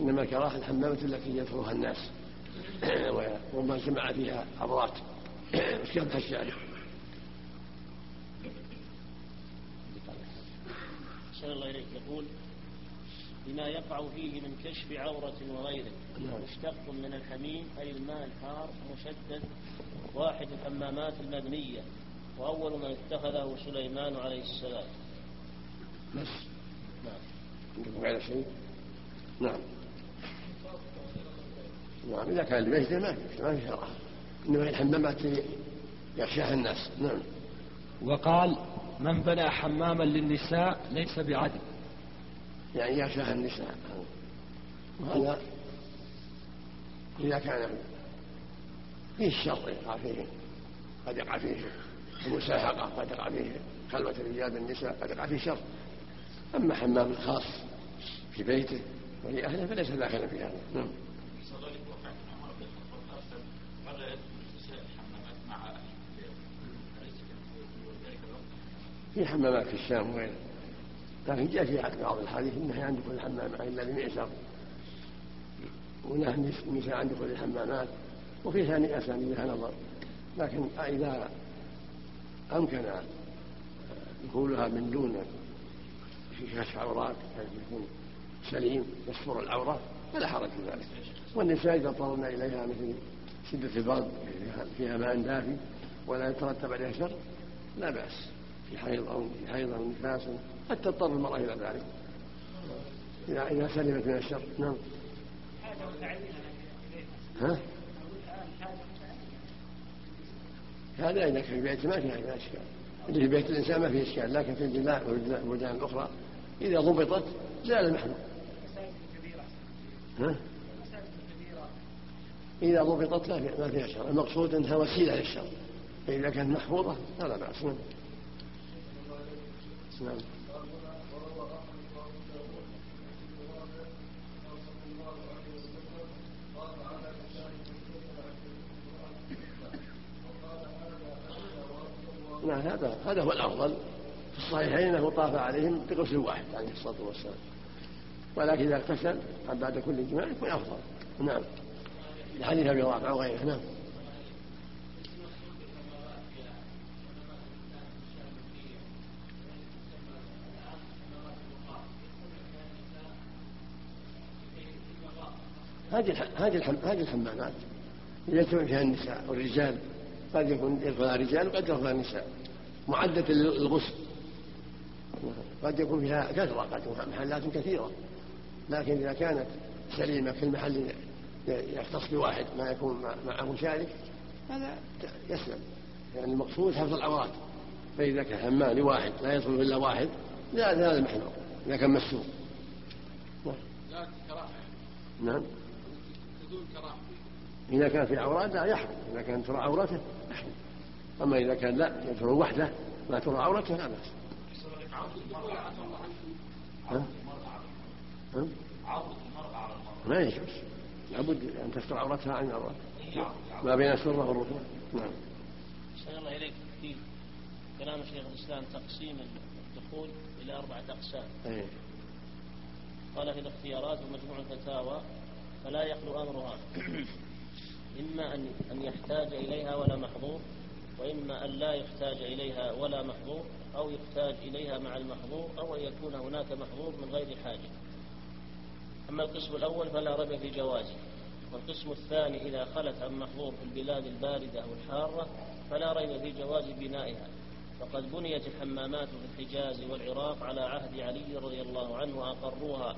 إنما الكراهة الحمامة التي يدخلها الناس وما سمع فيها عورات وشبه الشارع. أحسن الله إليك. يقول بما يقع فيه من كشف عورة وغيره مشتق من الحميم أي الماء الحار مشدد واحد الحمامات المبنية، وأول ما اتخذه سليمان عليه السلام. بس نعم على شيء. نعم نعم إذا كان البيت ما في ما في راحة، إنما الحمامات يخشاها الناس. نعم. وقال من بنى حماما للنساء ليس بعدل، يعني يخشاها النساء، وهذا إذا كان فيه الشر يقع فيه، قد يقع فيه المساحقة، قد يقع فيه خلوة الرجال بالنساء، قد يقع فيه شر. أما حمام الخاص في بيته ولأهله فليس داخل في هذا. نعم. في حمامات في الشام وغيره، لكن جاء في بعض الحديث انها عند كل حمامه الا بمئسر، ونحن النساء عند كل الحمامات، وفي ثاني اسامي لها نظر، لكن اذا امكن دخولها من دون كشف عورات يكون سليم يستر العوره فلا حرج في ذلك. والنساء اذا اضطرنا اليها مثل شده البرد فيها ماء دافي ولا يترتب عليها شر لا باس، في حيض أو في حيض أو نفاس حتى تضطر المرأة إلى ذلك إذا سلمت من الشر. نعم. ها؟ هذا إذا كان في بيت ما فيها إشكال، اللي في بيت الإنسان ما فيه إشكال، لكن في الجلاء والبلدان الأخرى إذا ضبطت زال المحرم. ها؟ إذا ضبطت ما فيها شر، المقصود أنها وسيلة للشر، فإذا كانت محفوظة فلا بأس. نعم. هذا هذا هو الأفضل في الصحيحين، أنه طاف عليهم بغسل واحد عليه الصلاة والسلام، ولكن إذا اغتسل بعد كل إجماع يكون أفضل. نعم. الحديث أبي رافع وغيره. نعم. هذه الحمامات يجتمع فيها النساء والرجال، قد يكون يدخلها رجال وقد يدخلها نساء، معدة للغسل، قد يكون فيها كثرة، قد يكون فيها محلات كثيرة، لكن إذا كانت سليمة في المحل يختص بواحد ما يكون معه شارك هذا يسلم، يعني المقصود حفظ العورات، فإذا كان حمام لواحد لا يدخل إلا واحد لا هذا محلو إذا كان مسوق. نعم. إذا كان في عورات لا يحرم، إذا كان ترى عورته يحرم، أما إذا كان لا يترى وحده لا ترى عورته لا بأس. عورة المرأة على المرأة ما يجوز، لابد ان تستر عورتها عن عورتها ما بين السره والركبه. نعم. احسن الله اليك في كلام شيخ الاسلام تقسيم الدخول الى اربعه اقسام. أيه. قال في الاختيارات ومجموع الفتاوى فلا يخلو امرها اما ان ان يحتاج اليها ولا محظور، واما ان لا يحتاج اليها ولا محظور، او يحتاج اليها مع المحظور، او ان يكون هناك محظور من غير حاجه. أما القسم الأول فلا ريب في جوازه، والقسم الثاني إذا خلت عن محظور في البلاد الباردة أو الحارة فلا ريب في جواز بنائها، فقد بنيت الحمامات في الحجاز والعراق على عهد علي رضي الله عنه وأقروها،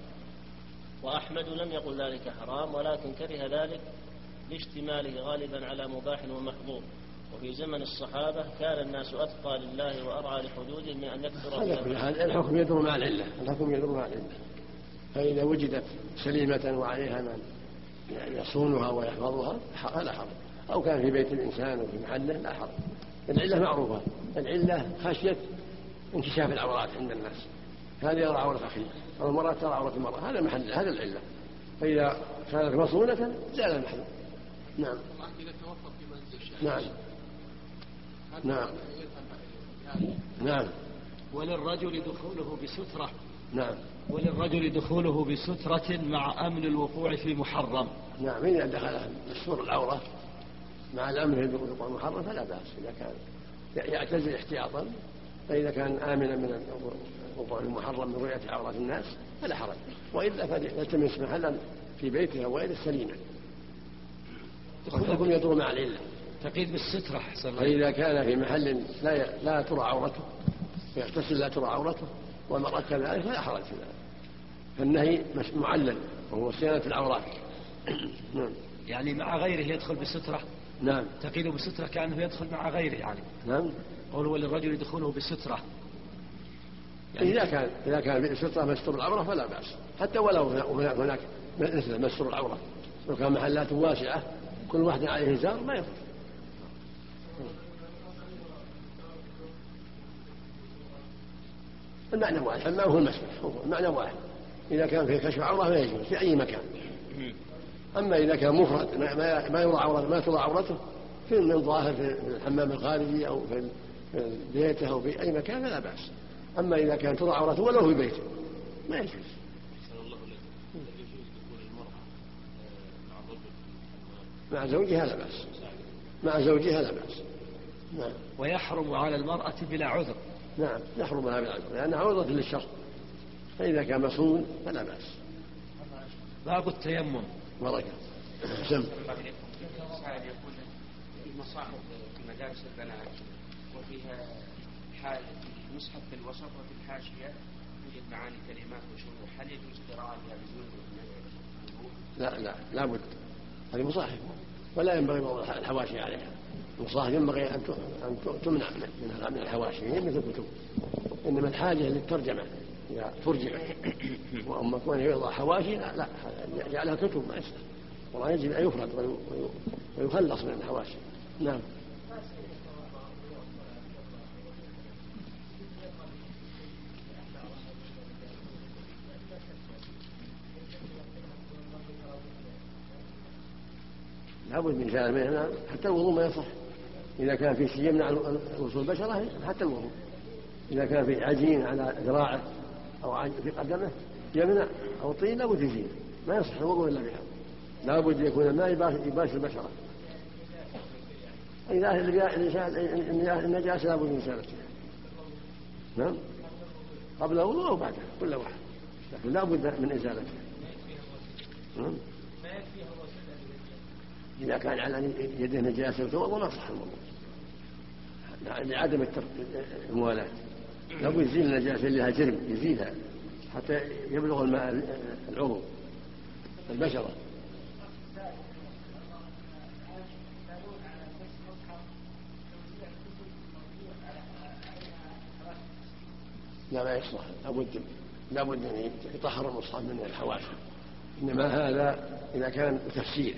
وأحمد لم يقل ذلك حرام ولكن كره ذلك لاشتماله غالبا على مباح ومحظور. وفي زمن الصحابة كان الناس أتقى لله وأرعى لحدوده من أن يكثر. الحكم يدور مع العلة، الحكم يدور مع العلة، فإذا وجدت سليمة وعليها من يصونها ويحفظها لا حرج، أو كان في بيت الإنسان أو في محله لا حرج. العلة معروفة، العلة خشية انكشاف العورات عند الناس، هذا يرى عورة أخيه أو المرأة ترى عورة المرأة، هذا محل، هذا العلة، فإذا كانت مصونة زال المحل. نعم. نعم. نعم. نعم. وللرجل دخوله بسترة. نعم. وللرجل دخوله بسترة مع أمن الوقوع في محرم. نعم. إذا دخل السور العورة مع الأمن الوقوع في محرم فلا بأس، إذا كان يعتزل احتياطا، فإذا كان آمنا من الوقوع في محرم من رؤية عورات الناس فلا حرج، وإلا فلتمس محلا في بيتها وغير السليمة. دخولكم يدور مع العلة. تقيد بالسترة حسنا. فإذا كان في محل لا لا ترى عورته ويغتسل لا ترى عورته والمرأة كذلك فلا حرج في ذلك، فالنهي معلل وهو صيانة العورات. نعم. يعني مع غيره يدخل بسترة. نعم. تقيده بسترة كأنه يدخل مع غيره يعني. نعم. قوله وللرجل يدخله بسترة. يعني إذا كان إذا كان بسترة مستر العورة فلا بأس، حتى ولو هناك مثل مستر العورة، لو كان محلات واسعة كل واحد عليه زار ما يضر. المعنى واحد، ما هو المسموح، المعنى واحد. إذا كان في كشف عورة ما يجوز في أي مكان. أما إذا كان مفرد ما ما يرى عورته ما ترى عورته في الظاهر في الحمام الخارجي أو في بيته أو في أي مكان فلا بأس. أما إذا كان ترى عورته ولو في بيته ما يجوز. مع زوجها لا بأس. مع زوجها لا بأس. نعم. ويحرم على المرأة بلا عذر. نعم يحرمها بالعذر لأنها عورة للشر، فإذا كان مصون فلا بأس. باب التيمم. بركة. سم. سائل يقول المصاحف في مدارس البنات وفيها حال المصحف في الوسط وفي الحاشية يوجد معاني كلمات وشروح، هل يجوز قراءتها بدون لا لا لا بد، هذه مصاحف ولا ينبغي وضع الحواشي عليها. المصاحف ينبغي أن تمنع من الحواشي مثل كتب، إنما الحاجة للترجمة إذا ترجم، وأما كونه يوضع حواشي لا لا يجعلها كتب ما يصلح، ولا يجب أن يفرد ويخلص من الحواشي. نعم. لا بد من شان منها حتى الوضوء ما يصح، إذا كان في شيء يمنع وصول البشرة حتى الوضوء، إذا كان في عجين على ذراعه أو في قدمه يمنع أو طين لا بد فيه، ما يصح الوضوء إلا بها، لا بد يكون الماء يباشر البشرة. النجاسة لا بد من إزالتها. نعم قبل الوضوء أو بعده كل واحد، لكن لا بد من إزالتها. نعم. إذا كان على يده نجاسة وتوضأ ما صح الوضوء لعدم الموالاة، لو يزيل النجاسة اللي لها جرم يزيلها حتى يبلغ الماء العضو البشرة. لا ما يصلح، لابد لابد أن يطهر المصحف من الحواشي، إنما هذا إذا كان تفسير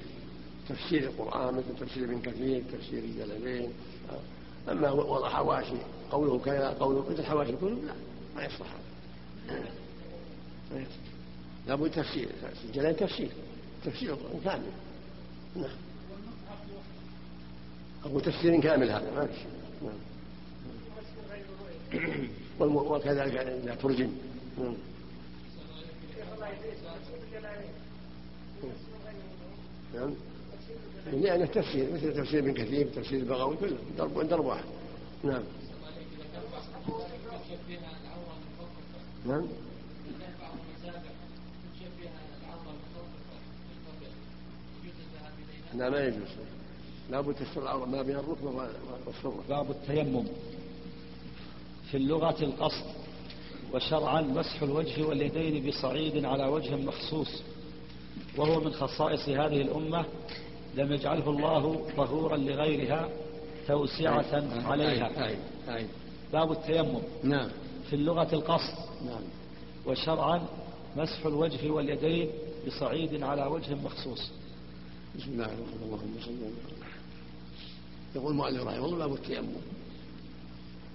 تفسير القرآن مثل تفسير ابن كثير تفسير الجلالين. أما وضع حواشي قوله كذا قوله مثل حواشي كله لا ما يصلح، هذا لا بد تفسير الجلالين تفسير تفسير كامل. نعم أو تفسير كامل هذا ما في شيء. نعم وكذلك لا ترجم. نعم نعم يعني التفسير مثل تفسير ابن كثير تفسير البغوي كله ضرب ضرب واحد. نعم نعم لا ما يجوز لا بد تستر العورة ما بين الركبة والسرة. باب التيمم في اللغة القصد، وشرعا مسح الوجه واليدين بصعيد على وجه مخصوص، وهو من خصائص هذه الأمة لم يجعله الله ظهورا لغيرها توسعة آه. عليها آه. آه. آه. باب التيمم نعم في اللغة القصد نعم وشرعا مسح الوجه واليدين بصعيد على وجه مخصوص. بسم الله الرحمن الرحيم. يقول المؤلف رحمه الله باب التيمم.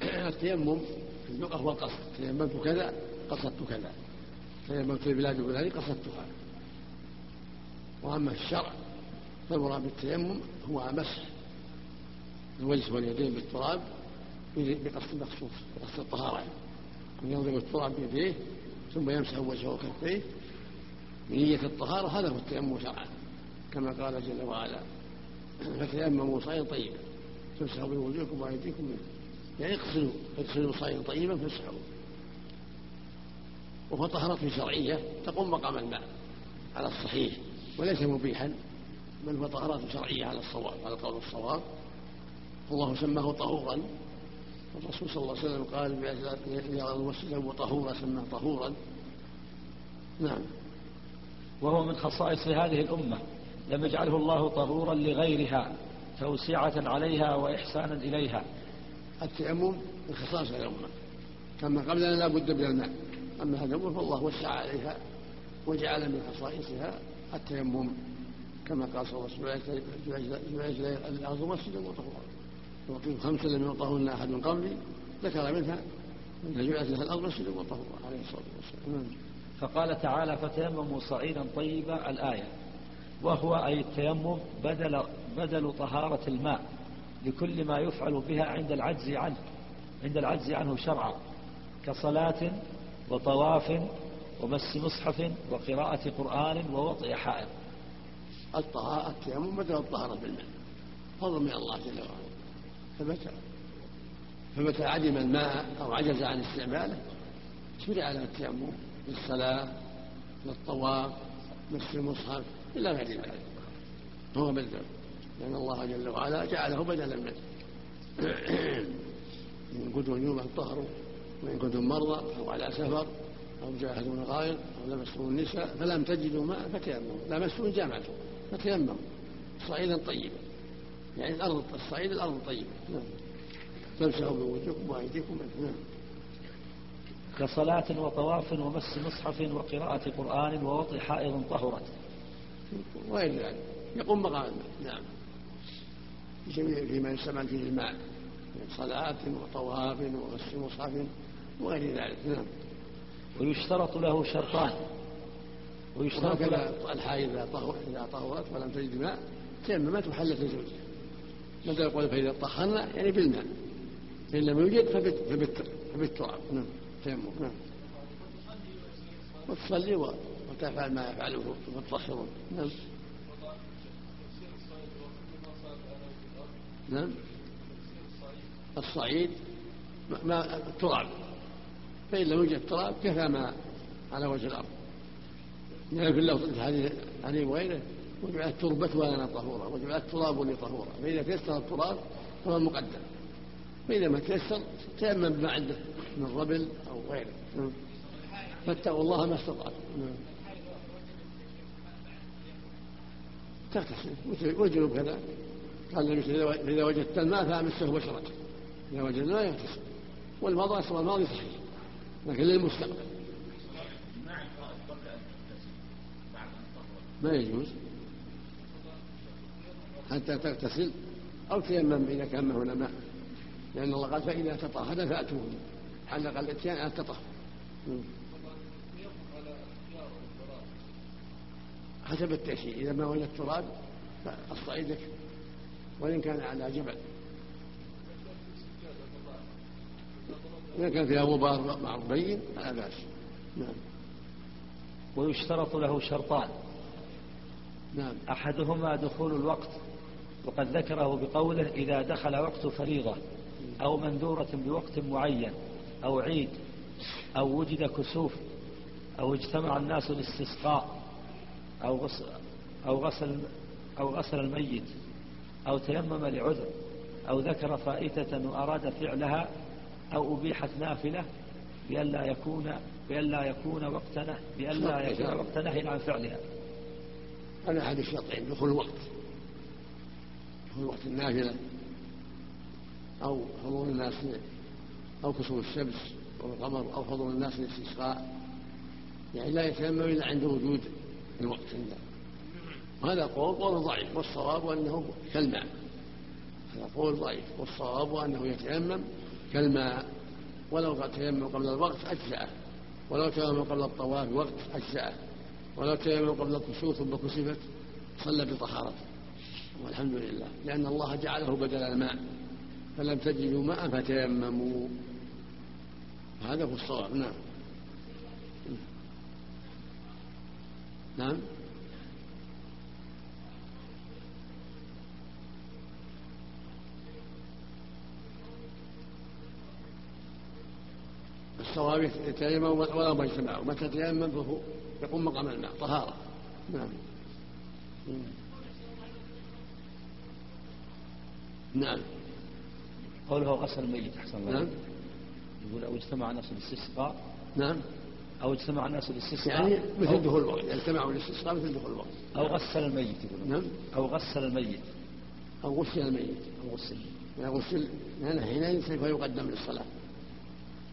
التيمم في اللغة هو القصد، تيممت كذا قصدت كذا، تيممت البلاد الفلانية قصدتها. وأما الشرع فالمراد بالتيمم هو مسح الوجه واليدين بالتراب بقصد مخصوص بقصد الطهارة، ينظم التراب بيديه ثم يمسح وجهه وكفيه بنية الطهارة، هذا هو التيمم شرعا كما قال جل وعلا فتيمموا صعيدا طيبا فامسحوا بوجوهكم وأيديكم منه، يعني اغسلوا اغسلوا صعيدا طيبا فامسحوا. وطهارة شرعية تقوم مقام الماء على الصحيح وليس مبيحا، بل هو طهارة شرعية على الصواب على قول الصواب. الله سماه طهورا، والرسول صلى الله عليه وسلم قال بأجزاء المسلم طهورا سماه طهورا. نعم وهو من خصائص هذه الأمة لم يجعله الله طهورا لغيرها توسعة عليها وإحسانا إليها. التيمم من خصائص الأمة، كما قبلنا لا بد من الماء، أما هذه الأمة فالله وسع عليها وجعل من خصائصها التيمم كما قال صلى الله عليه وسلم جعل الأرض مسجدا وطهورا وقيل خمسا لم يطهرن أحد من قبلي، ذكر منها جعلت لها الأرض مسجدا وطهورا عليه الصلاة والسلام. فقال تعالى فتيمموا صعيدا طيبا الآية، وهو أي التيمم بدل, بدل طهارة الماء لكل ما يفعل بها عند العجز عنه عند العجز عنه شرعا كصلاة وطواف ومس مصحف وقراءة قرآن ووضع حائط. التيمم بدل الطهارة بالماء فضل من الله جل وعلا، فمتى فمتى عدم الماء أو عجز عن استعماله شرع على التيمم للصلاة للطواف مس المصحف إلا غير ذلك، هو بدل لأن الله جل وعلا جعله بدلا منه. إن كنتم جنوبا طهروا وإن كنتم مرضى أو على سفر أو جاهدون غائر أو لمستم النساء فلم تجدوا ماء فتيمموا لمستم جامعة فتيمموا صعيدا طيبا، يعني الأرض الصعيد الأرض طيبة فامسحوا بوجوهكم وأيديكم منه كصلاة وطواف ومس مصحف وقراءة قرآن ووضع حائض طهرت وغير ذلك يقوم مقام الماء. نعم جميع فيما يستمع فيه الماء من صلاة وطواف وغسل مصحف وغير ذلك. نعم ويشترط له شرطان ويشترط له الحائض إذا طهرت ولم تجد ماء تيممت وحلت لزوجها، ماذا يقول فإذا طهرنا يعني بالماء، فإن لم يوجد فبالتراب. نعم تيمم نعم وتصلي وتفعل ما يفعله المتطهرون. نعم نعم الصعيد ما التراب، فإن لم يوجد تراب كفى ما على وجه الأرض، يعني في الله عليه وغيره وجعلت تربتها لنا طهورا وجعلت ترابني طهورا، فإذا تيسر التراب فهو مقدم، فإذا ما تيسر تيمم بما عنده من ربل أو غيره فاتقوا الله ما استطعتم. تغتسل وجنوب كذا قال النبي إذا وجدت الماء فامسه بشرتك، إذا وجدت الماء يغتسل، والمضى أصلا الماضي صحيح لكن للمستقبل ما يجوز حتى تغتسل أو تيمم إذا كان ما هنا ماء، لأن الله قال فإذا تطهر فأتوه علق الإتيان أن تطهر حسب التأشيء. إذا ما وجدت تراب فأصطعد يكفي وإن كان على جبل، إذا كان فيها غبار مع بين فلا بأس. نعم. ويشترط له شرطان. نعم. أحدهما دخول الوقت، وقد ذكره بقوله إذا دخل وقت فريضة أو منذورة بوقت معين أو عيد أو وجد كسوف أو اجتمع الناس للاستسقاء أو غسل أو غسل أو غسل الميت أو تيمم لعذر أو ذكر فائتة وأراد فعلها أو أبيحت نافلة لئلا يكون لئلا يكون وقتنا لئلا يكون وقتنا نهي عن فعلها. هذا أحد الشرطين، دخول الوقت دخول وقت النافلة أو حضور الناس أو كسوف الشمس والقمر أو حضور الناس للاستسقاء، يعني لا يتيمم إلا عند وجود الوقت عنده. وهذا قول قول ضعيف، والصواب أنه كالماء. هذا قول ضعيف، والصواب أنه يتيمم كالماء، ولو تيمم قبل الوقت أجزأه، ولو تيمم قبل الطواف وقت أجزأه، ولو تيمم قبل الكسوف ثم كسفت صلى بطهارته والحمد لله، لأن الله جعله بدل الماء فلم تجدوا ماء فتيمموا. هذا هو الصواب. نعم. نعم. الصواب يتيمم ولا ما يجتمعوا، متى تيمم فهو يقوم مقام الماء طهارة. نعم. نعم. قوله غسل الميت أحسن الله. نعم. يقول أو اجتمع ناس للاستسقاء. نعم. أو اجتمع ناس للاستسقاء يعني مثل دخول الوقت، اجتمعوا للاستسقاء مثل دخول الوقت. أو غسل الميت يقول. نعم. أو غسل الميت أو غسل الميت أو غسل لا غسل لأن حينئذ سوف يقدم للصلاة.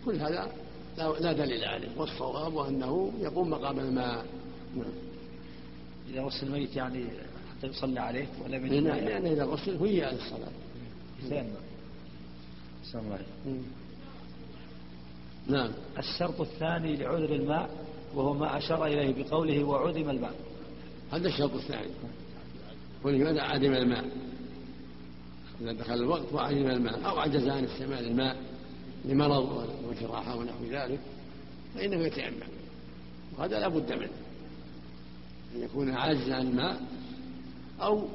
كل هذا لا دليل عليه، والصواب أنه يقوم مقام الماء. نعم. إذا غسل الميت يعني حتى يصلي عليه ولا من؟ نعم، يعني إذا غسل هو على الصلاة. نعم. نعم. الشرط الثاني لعذر الماء، وهو ما أشار إليه بقوله وعدم الماء. هذا الشرط الثاني، ولهذا عدم الماء إذا دخل الوقت وعدم الماء أو عجز عن استعمال الماء لمرض وجراحة ونحو ذلك فإنه يتيمم، وهذا لا بد منه أن يكون عاجز عن الماء أو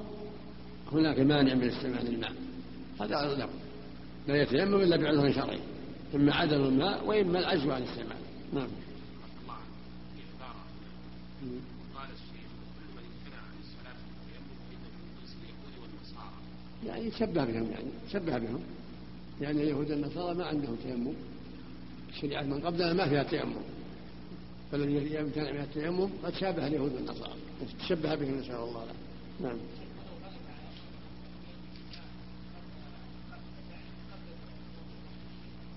هناك مانع من استعمال الماء. هذا لا لا يتيمم إلا بعذر شرعي، إما عدم الماء وإما العجز عن استعماله. نعم. يعني يشبه بهم، يعني شبه بهم، يعني اليهود والنصارى ما عندهم تيمم، الشريعة من قبلنا ما فيها تيمم، فالذي يمتنع من التيمم قد شابه اليهود والنصارى، تشبه بهم إن شاء الله. نعم.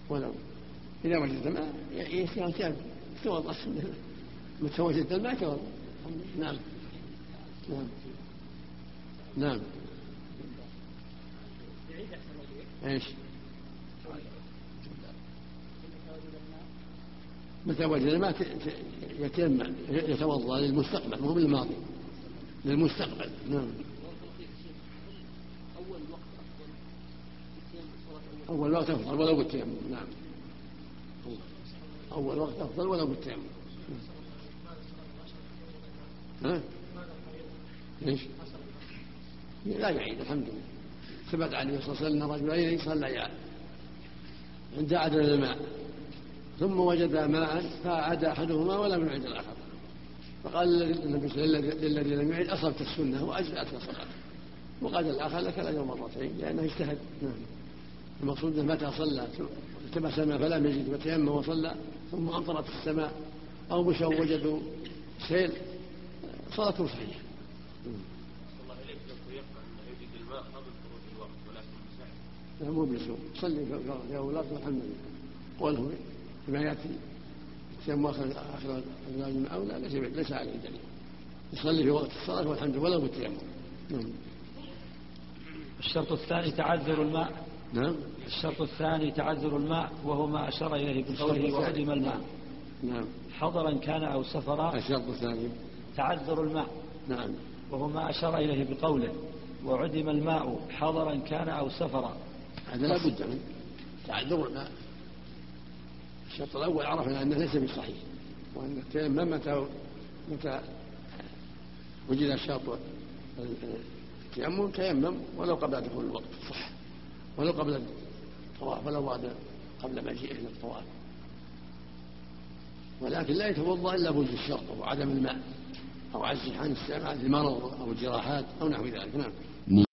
ولو إذا وجدت الماء يستوى توضأ، متى وجدت الماء توضأ. نعم. نعم. نعم. إيش؟ متى وجد الماء يتيمم يتوضأ للمستقبل، مو بالماضي، للمستقبل. نعم. أول وقت أفضل ولو بالتيمم. نعم. أول وقت أفضل ولو بالتيمم. ها؟ إيش؟ لا يعيد الحمد لله. ثبت عليه الصلاة والسلام أن رجلين صليا عند عدم الماء، ثم وجد ماء فعاد أحدهما ولم يعد الآخر، فقال للذي لم يعد أصبت السنة وأجزأتك صلاة، وقال الآخر لك الأجر مرتين لأنه اجتهد. نعم. المقصود أنه متى صلى التمس السماء فلم يجد وتيمم وصلى، ثم أمطرت السماء أو مشوا وجدوا سيل، صلاته صحيحة. الله إليك لو يقع أن يجد الماء قبل خروج الوقت ولكن مساعد. لا مو بيسوء، صلي يا أولاد والحمد لله. قوله بما يأتي التيمم آخر آخر الماء أولى ليس عليه دليل، يصلي في وقت الصلاة والحمد لله ولو بالتيمم. الشرط الثاني تعذر الماء. نعم. الشرط الثاني تعذر الماء، وهو ما أشار إليه بقوله وعدم الماء. نعم. حضرا كان أو سفرا. الشرط الثاني تعذر الماء، نعم. وهو ما أشار إليه بقوله وعدم الماء حضرا كان أو سفرا. هذا لا بد من تعذر الماء. الشرط الأول عرفنا أنه ليس بالصحيح، وأن التيمم متى متى وجد الشرط التيمم تيمم ولو قبل دخول الوقت صح، ولو قبل الطواف، ولو بعد قبل مجيئه للطواف، ولكن لا يتوضأ إلا بوجود الشرط وعدم الماء أو عجز عن السمع لمرض أو جراحات أو نحو ذلك. نعم.